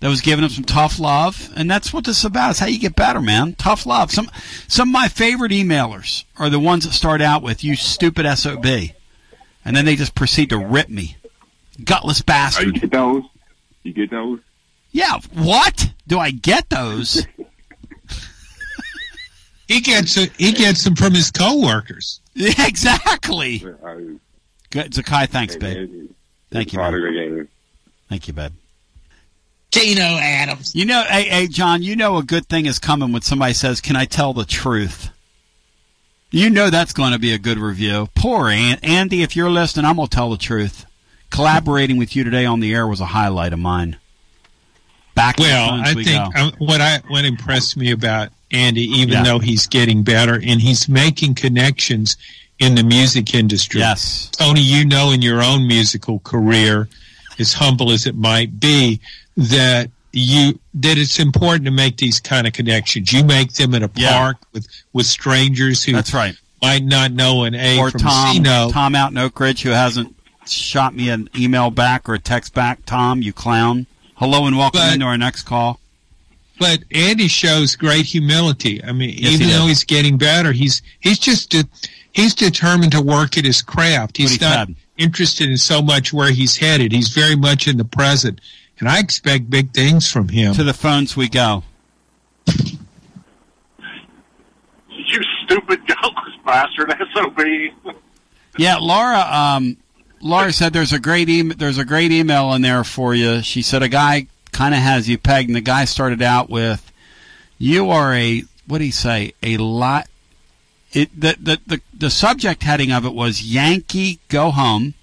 that was giving him some tough love, and that's what this is about. It's how you get better, man. Tough love. Some some of my favorite emailers are the ones that start out with, "You stupid S O B," and then they just proceed to rip me. Gutless bastard. Oh, you get those? You get those? Yeah. What? Do I get those? He gets a, he gets them from his coworkers. Yeah, exactly. Good, Zakai, thanks, babe. Thank you, babe. Thank you, babe. Gino Adams. You know, hey, hey, John, you know a good thing is coming when somebody says, "Can I tell the truth?" You know that's going to be a good review. Poor Aunt Andy, if you're listening, I'm going to tell the truth. Collaborating with you today on the air was a highlight of mine. Back well, I we think um, what I what impressed me about Andy, even yeah. though he's getting better, and he's making connections in the music industry. Yes. Tony, you know in your own musical career, as humble as it might be, that you that it's important to make these kind of connections. You make them in a park yeah. with, with strangers who That's right. might not know an A or from Tom, Cino. Tom out in Oak Ridge who hasn't shot me an email back or a text back. Tom, you clown. Hello and welcome but, into our next call. But Andy shows great humility. I mean, yes, even he though he's getting better, he's he's just de- he's determined to work at his craft. He's he not had. interested in so much where he's headed. He's very much in the present, and I expect big things from him. To the phones we go. You stupid Douglas bastard, S O B. Yeah, Laura. Um, Laura said there's a great email. There's a great email in there for you. She said a guy kind of has you pegged, and the guy started out with, "You are a what did he say? A lot." It the the the, the subject heading of it was "Yankee Go Home."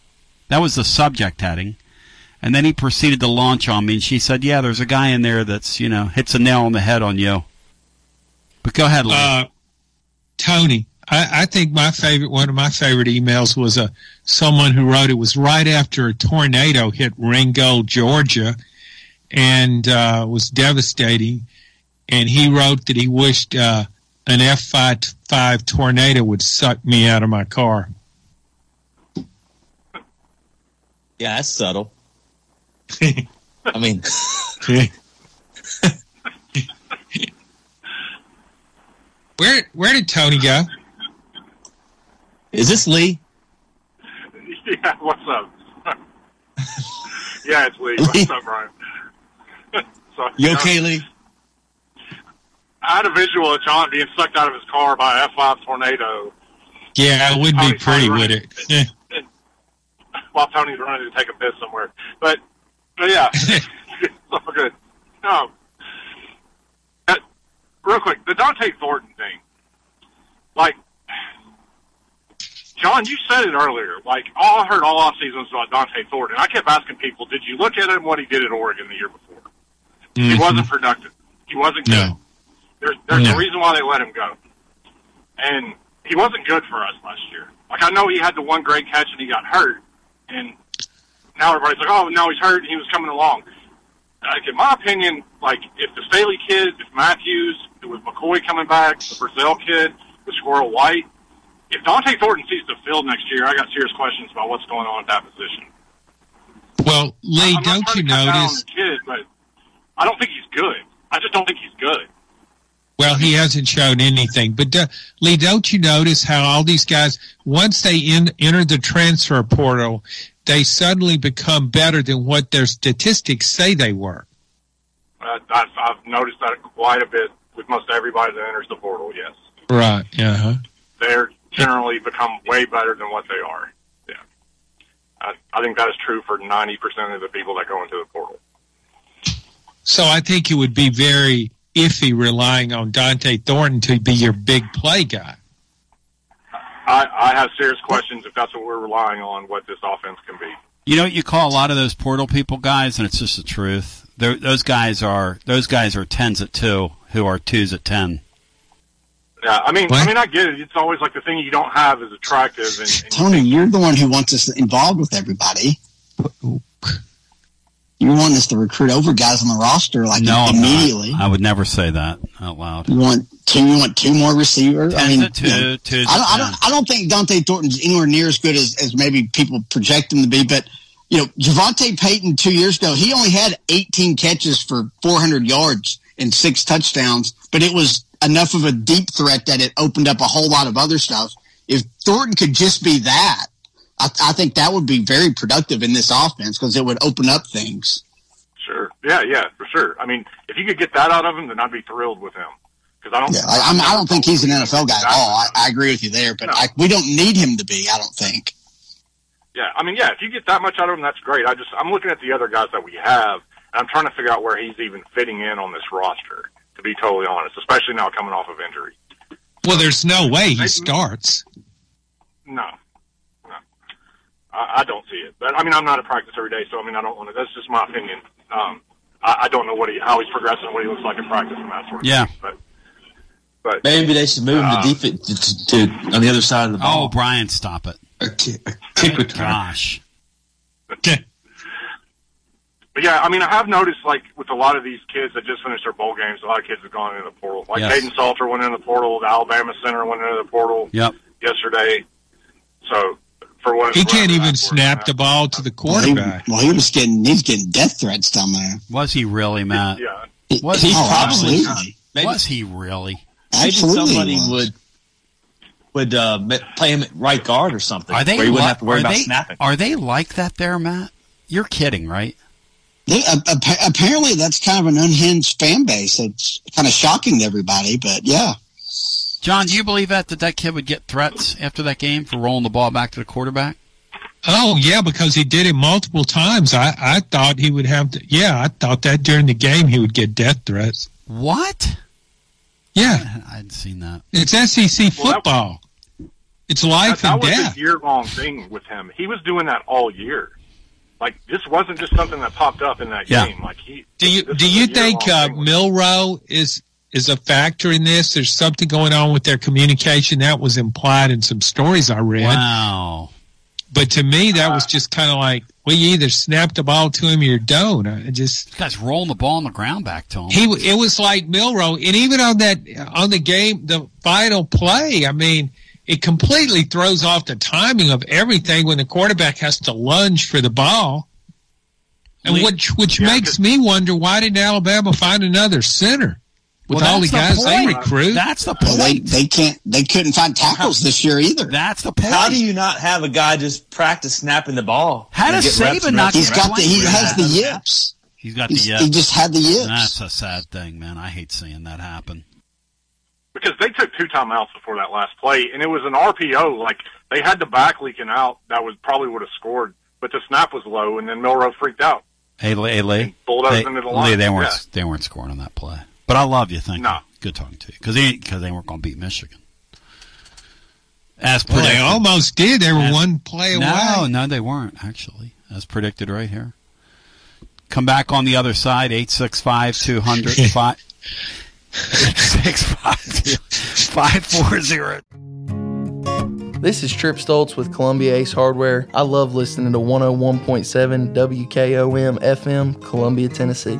That was the subject heading, and then he proceeded to launch on me. And she said, "Yeah, there's a guy in there that's you know hits a nail on the head on you." But go ahead, Laura. Uh, Tony. I, I think my favorite, one of my favorite emails was a someone who wrote it was right after a tornado hit Ringgold, Georgia, and uh, was devastating. And he wrote that he wished uh, an F five tornado would suck me out of my car. Yeah, that's subtle. I mean, where where did Tony go? Is this Lee? Yeah, what's up? Yeah, it's Lee. Lee. What's up, Brian? So, you okay, you know, Lee? I had a visual of John being sucked out of his car by an F five tornado. Yeah, it would be pretty, would it? And, and, while Tony's running to take a piss somewhere. But, but yeah, it's all good. No. Uh, real quick, the Dante Thornton thing. Like, John, you said it earlier. Like, all I heard all offseason was about Dante Thornton. I kept asking people, did you look at him what he did at Oregon the year before? Mm-hmm. He wasn't productive. He wasn't good. No. There's, there's no. a reason why they let him go. And he wasn't good for us last year. Like, I know he had the one great catch and he got hurt. And now everybody's like, oh, no, he's hurt and he was coming along. Like, in my opinion, like, if the Staley kid, if Matthews, it was McCoy coming back, the Brazil kid, the Squirrel White, if Dante Thornton sees the field next year, I got serious questions about what's going on at that position. Well, Lee, don't you notice? Kid, but I don't think he's good. I just don't think he's good. Well, he hasn't shown anything. But, uh, Lee, don't you notice how all these guys, once they in, enter the transfer portal, they suddenly become better than what their statistics say they were? Uh, I've, I've noticed that quite a bit with most everybody that enters the portal, yes. Right, uh-huh. They're generally become way better than what they are. Yeah, I, I think that is true for ninety percent of the people that go into the portal. So I think it would be very iffy relying on Dante Thornton to be your big play guy. I, I have serious questions if that's what we're relying on, what this offense can be. You know what you call a lot of those portal people guys, and it's just the truth. They're, those guys are those guys are tens at two who are twos at ten. Yeah, I mean, what? I mean, I get it. It's always like the thing you don't have is attractive. And, and Tony, you you're the one who wants us involved with everybody. You want us to recruit over guys on the roster like no, immediately. I would never say that out loud. You want Can we want two more receivers? I mean, two, you know, two, I, don't, I don't. I don't think Dante Thornton's anywhere near as good as, as maybe people project him to be. But you know, Javonte Payton two years ago, he only had eighteen catches for four hundred yards and six touchdowns. But it was enough of a deep threat that it opened up a whole lot of other stuff. If Thornton could just be that, I, I think that would be very productive in this offense because it would open up things. Sure. Yeah. Yeah. For sure. I mean, if you could get that out of him, then I'd be thrilled with him. I don't, yeah, I, I'm, I don't think he's an N F L guy at all. I, I agree with you there, but no. I, we don't need him to be, I don't think. Yeah, I mean, yeah, if you get that much out of him, that's great. I just, I'm looking at the other guys that we have, and I'm trying to figure out where he's even fitting in on this roster, to be totally honest, especially now coming off of injury. Well, there's no way he starts. No. No. I, I don't see it. But, I mean, I'm not at practice every day, so, I mean, I don't want to. That's just my opinion. Um, I, I don't know what he, how he's progressing, what he looks like in practice and that sort of yeah. thing. But, But, maybe they should move uh, him to, deep, to, to, to on the other side of the ball. Oh, Brian, stop it. A kick, a kick return. Gosh. Okay. But, yeah, I mean, I have noticed, like, with a lot of these kids that just finished their bowl games, a lot of kids have gone into the portal. Like, yes. Caden Salter went into the portal. The Alabama center went into the portal yep. yesterday. So, for what He can't even snap the ball to the quarterback. Well, he, well, he was getting, he's getting death threats down there. Was he really, Matt? Yeah. Was he, he probably? probably. Maybe. Was he really? Maybe Absolutely. somebody would would uh, play him at right guard or something, are they where he wouldn't like, have to worry about they, snapping. Are they like that there, Matt? You're kidding, right? They, uh, ap- apparently that's kind of an unhinged fan base. It's kind of shocking to everybody, but yeah. John, do you believe that, that that kid would get threats after that game for rolling the ball back to the quarterback? Oh, yeah, because he did it multiple times. I, I thought he would have to – yeah, I thought that during the game he would get death threats. What? Yeah, I hadn't seen that. It's S E C football. Well, was, it's life that, and that death. That was a year-long thing with him. He was doing that all year. Like this wasn't just something that popped up in that yeah. game. Like he. Do you do you think uh, Milroe is is a factor in this? There's something going on with their communication that was implied in some stories I read. Wow. But to me, that uh, was just kind of like, well, you either snap the ball to him or you don't. I just this guy's rolling the ball on the ground back to him. He, it was like Milroe, and even on that on the game, the final play. I mean, it completely throws off the timing of everything when the quarterback has to lunge for the ball, and which which yeah, makes me wonder why didn't Alabama find another center? With well, all the guys the they recruit, that's the point. Well, they, they can't. They couldn't find tackles this year either. That's the point. How do you not have a guy just practice snapping the ball? How does Saban not? He's got the. He has the yips. He's got the yips. He just had the yips. That's a sad thing, man. I hate seeing that happen. Because they took two timeouts before that last play, and it was an R P O. Like they had the back leaking out. That was probably would have scored, but the snap was low, and then Milroe freaked out. Hey, Lee, Lee, they, into the line. Lee, they weren't. Yeah. They weren't scoring on that play. But I love you. Thank nah. you. Good talking to you. Because they, they weren't going to beat Michigan. As predicted. Well, they almost did. They were As, one play no, away. No, no, they weren't, actually. As predicted right here. Come back on the other side, eight six five, two hundred eight six five, five four zero. This is Trip Stoltz with Columbia Ace Hardware. I love listening to one oh one point seven W K O M F M, Columbia, Tennessee.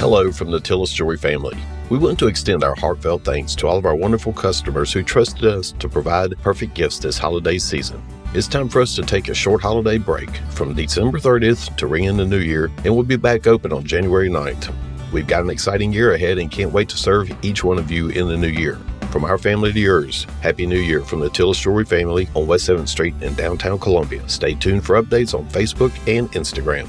Hello from the Tillis Jewelry family. We want to extend our heartfelt thanks to all of our wonderful customers who trusted us to provide perfect gifts this holiday season. It's time for us to take a short holiday break from December thirtieth to ring in the new year, and we'll be back open on January ninth. We've got an exciting year ahead and can't wait to serve each one of you in the new year. From our family to yours, Happy New Year from the Tillis Jewelry family on West seventh Street in downtown Columbia. Stay tuned for updates on Facebook and Instagram.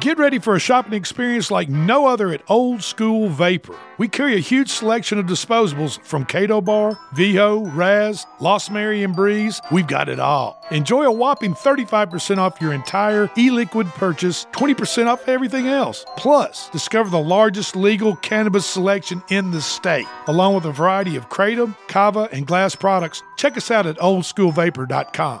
Get ready for a shopping experience like no other at Old School Vapor. We carry a huge selection of disposables from Cato Bar, Viejo, Raz, Lost Mary and Breeze. We've got it all. Enjoy a whopping thirty-five percent off your entire e-liquid purchase, twenty percent off everything else. Plus, discover the largest legal cannabis selection in the state, along with a variety of Kratom, Kava, and glass products. Check us out at old school vapor dot com.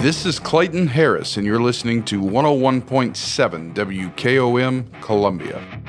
This is Clayton Harris, and you're listening to one oh one point seven W K O M Columbia.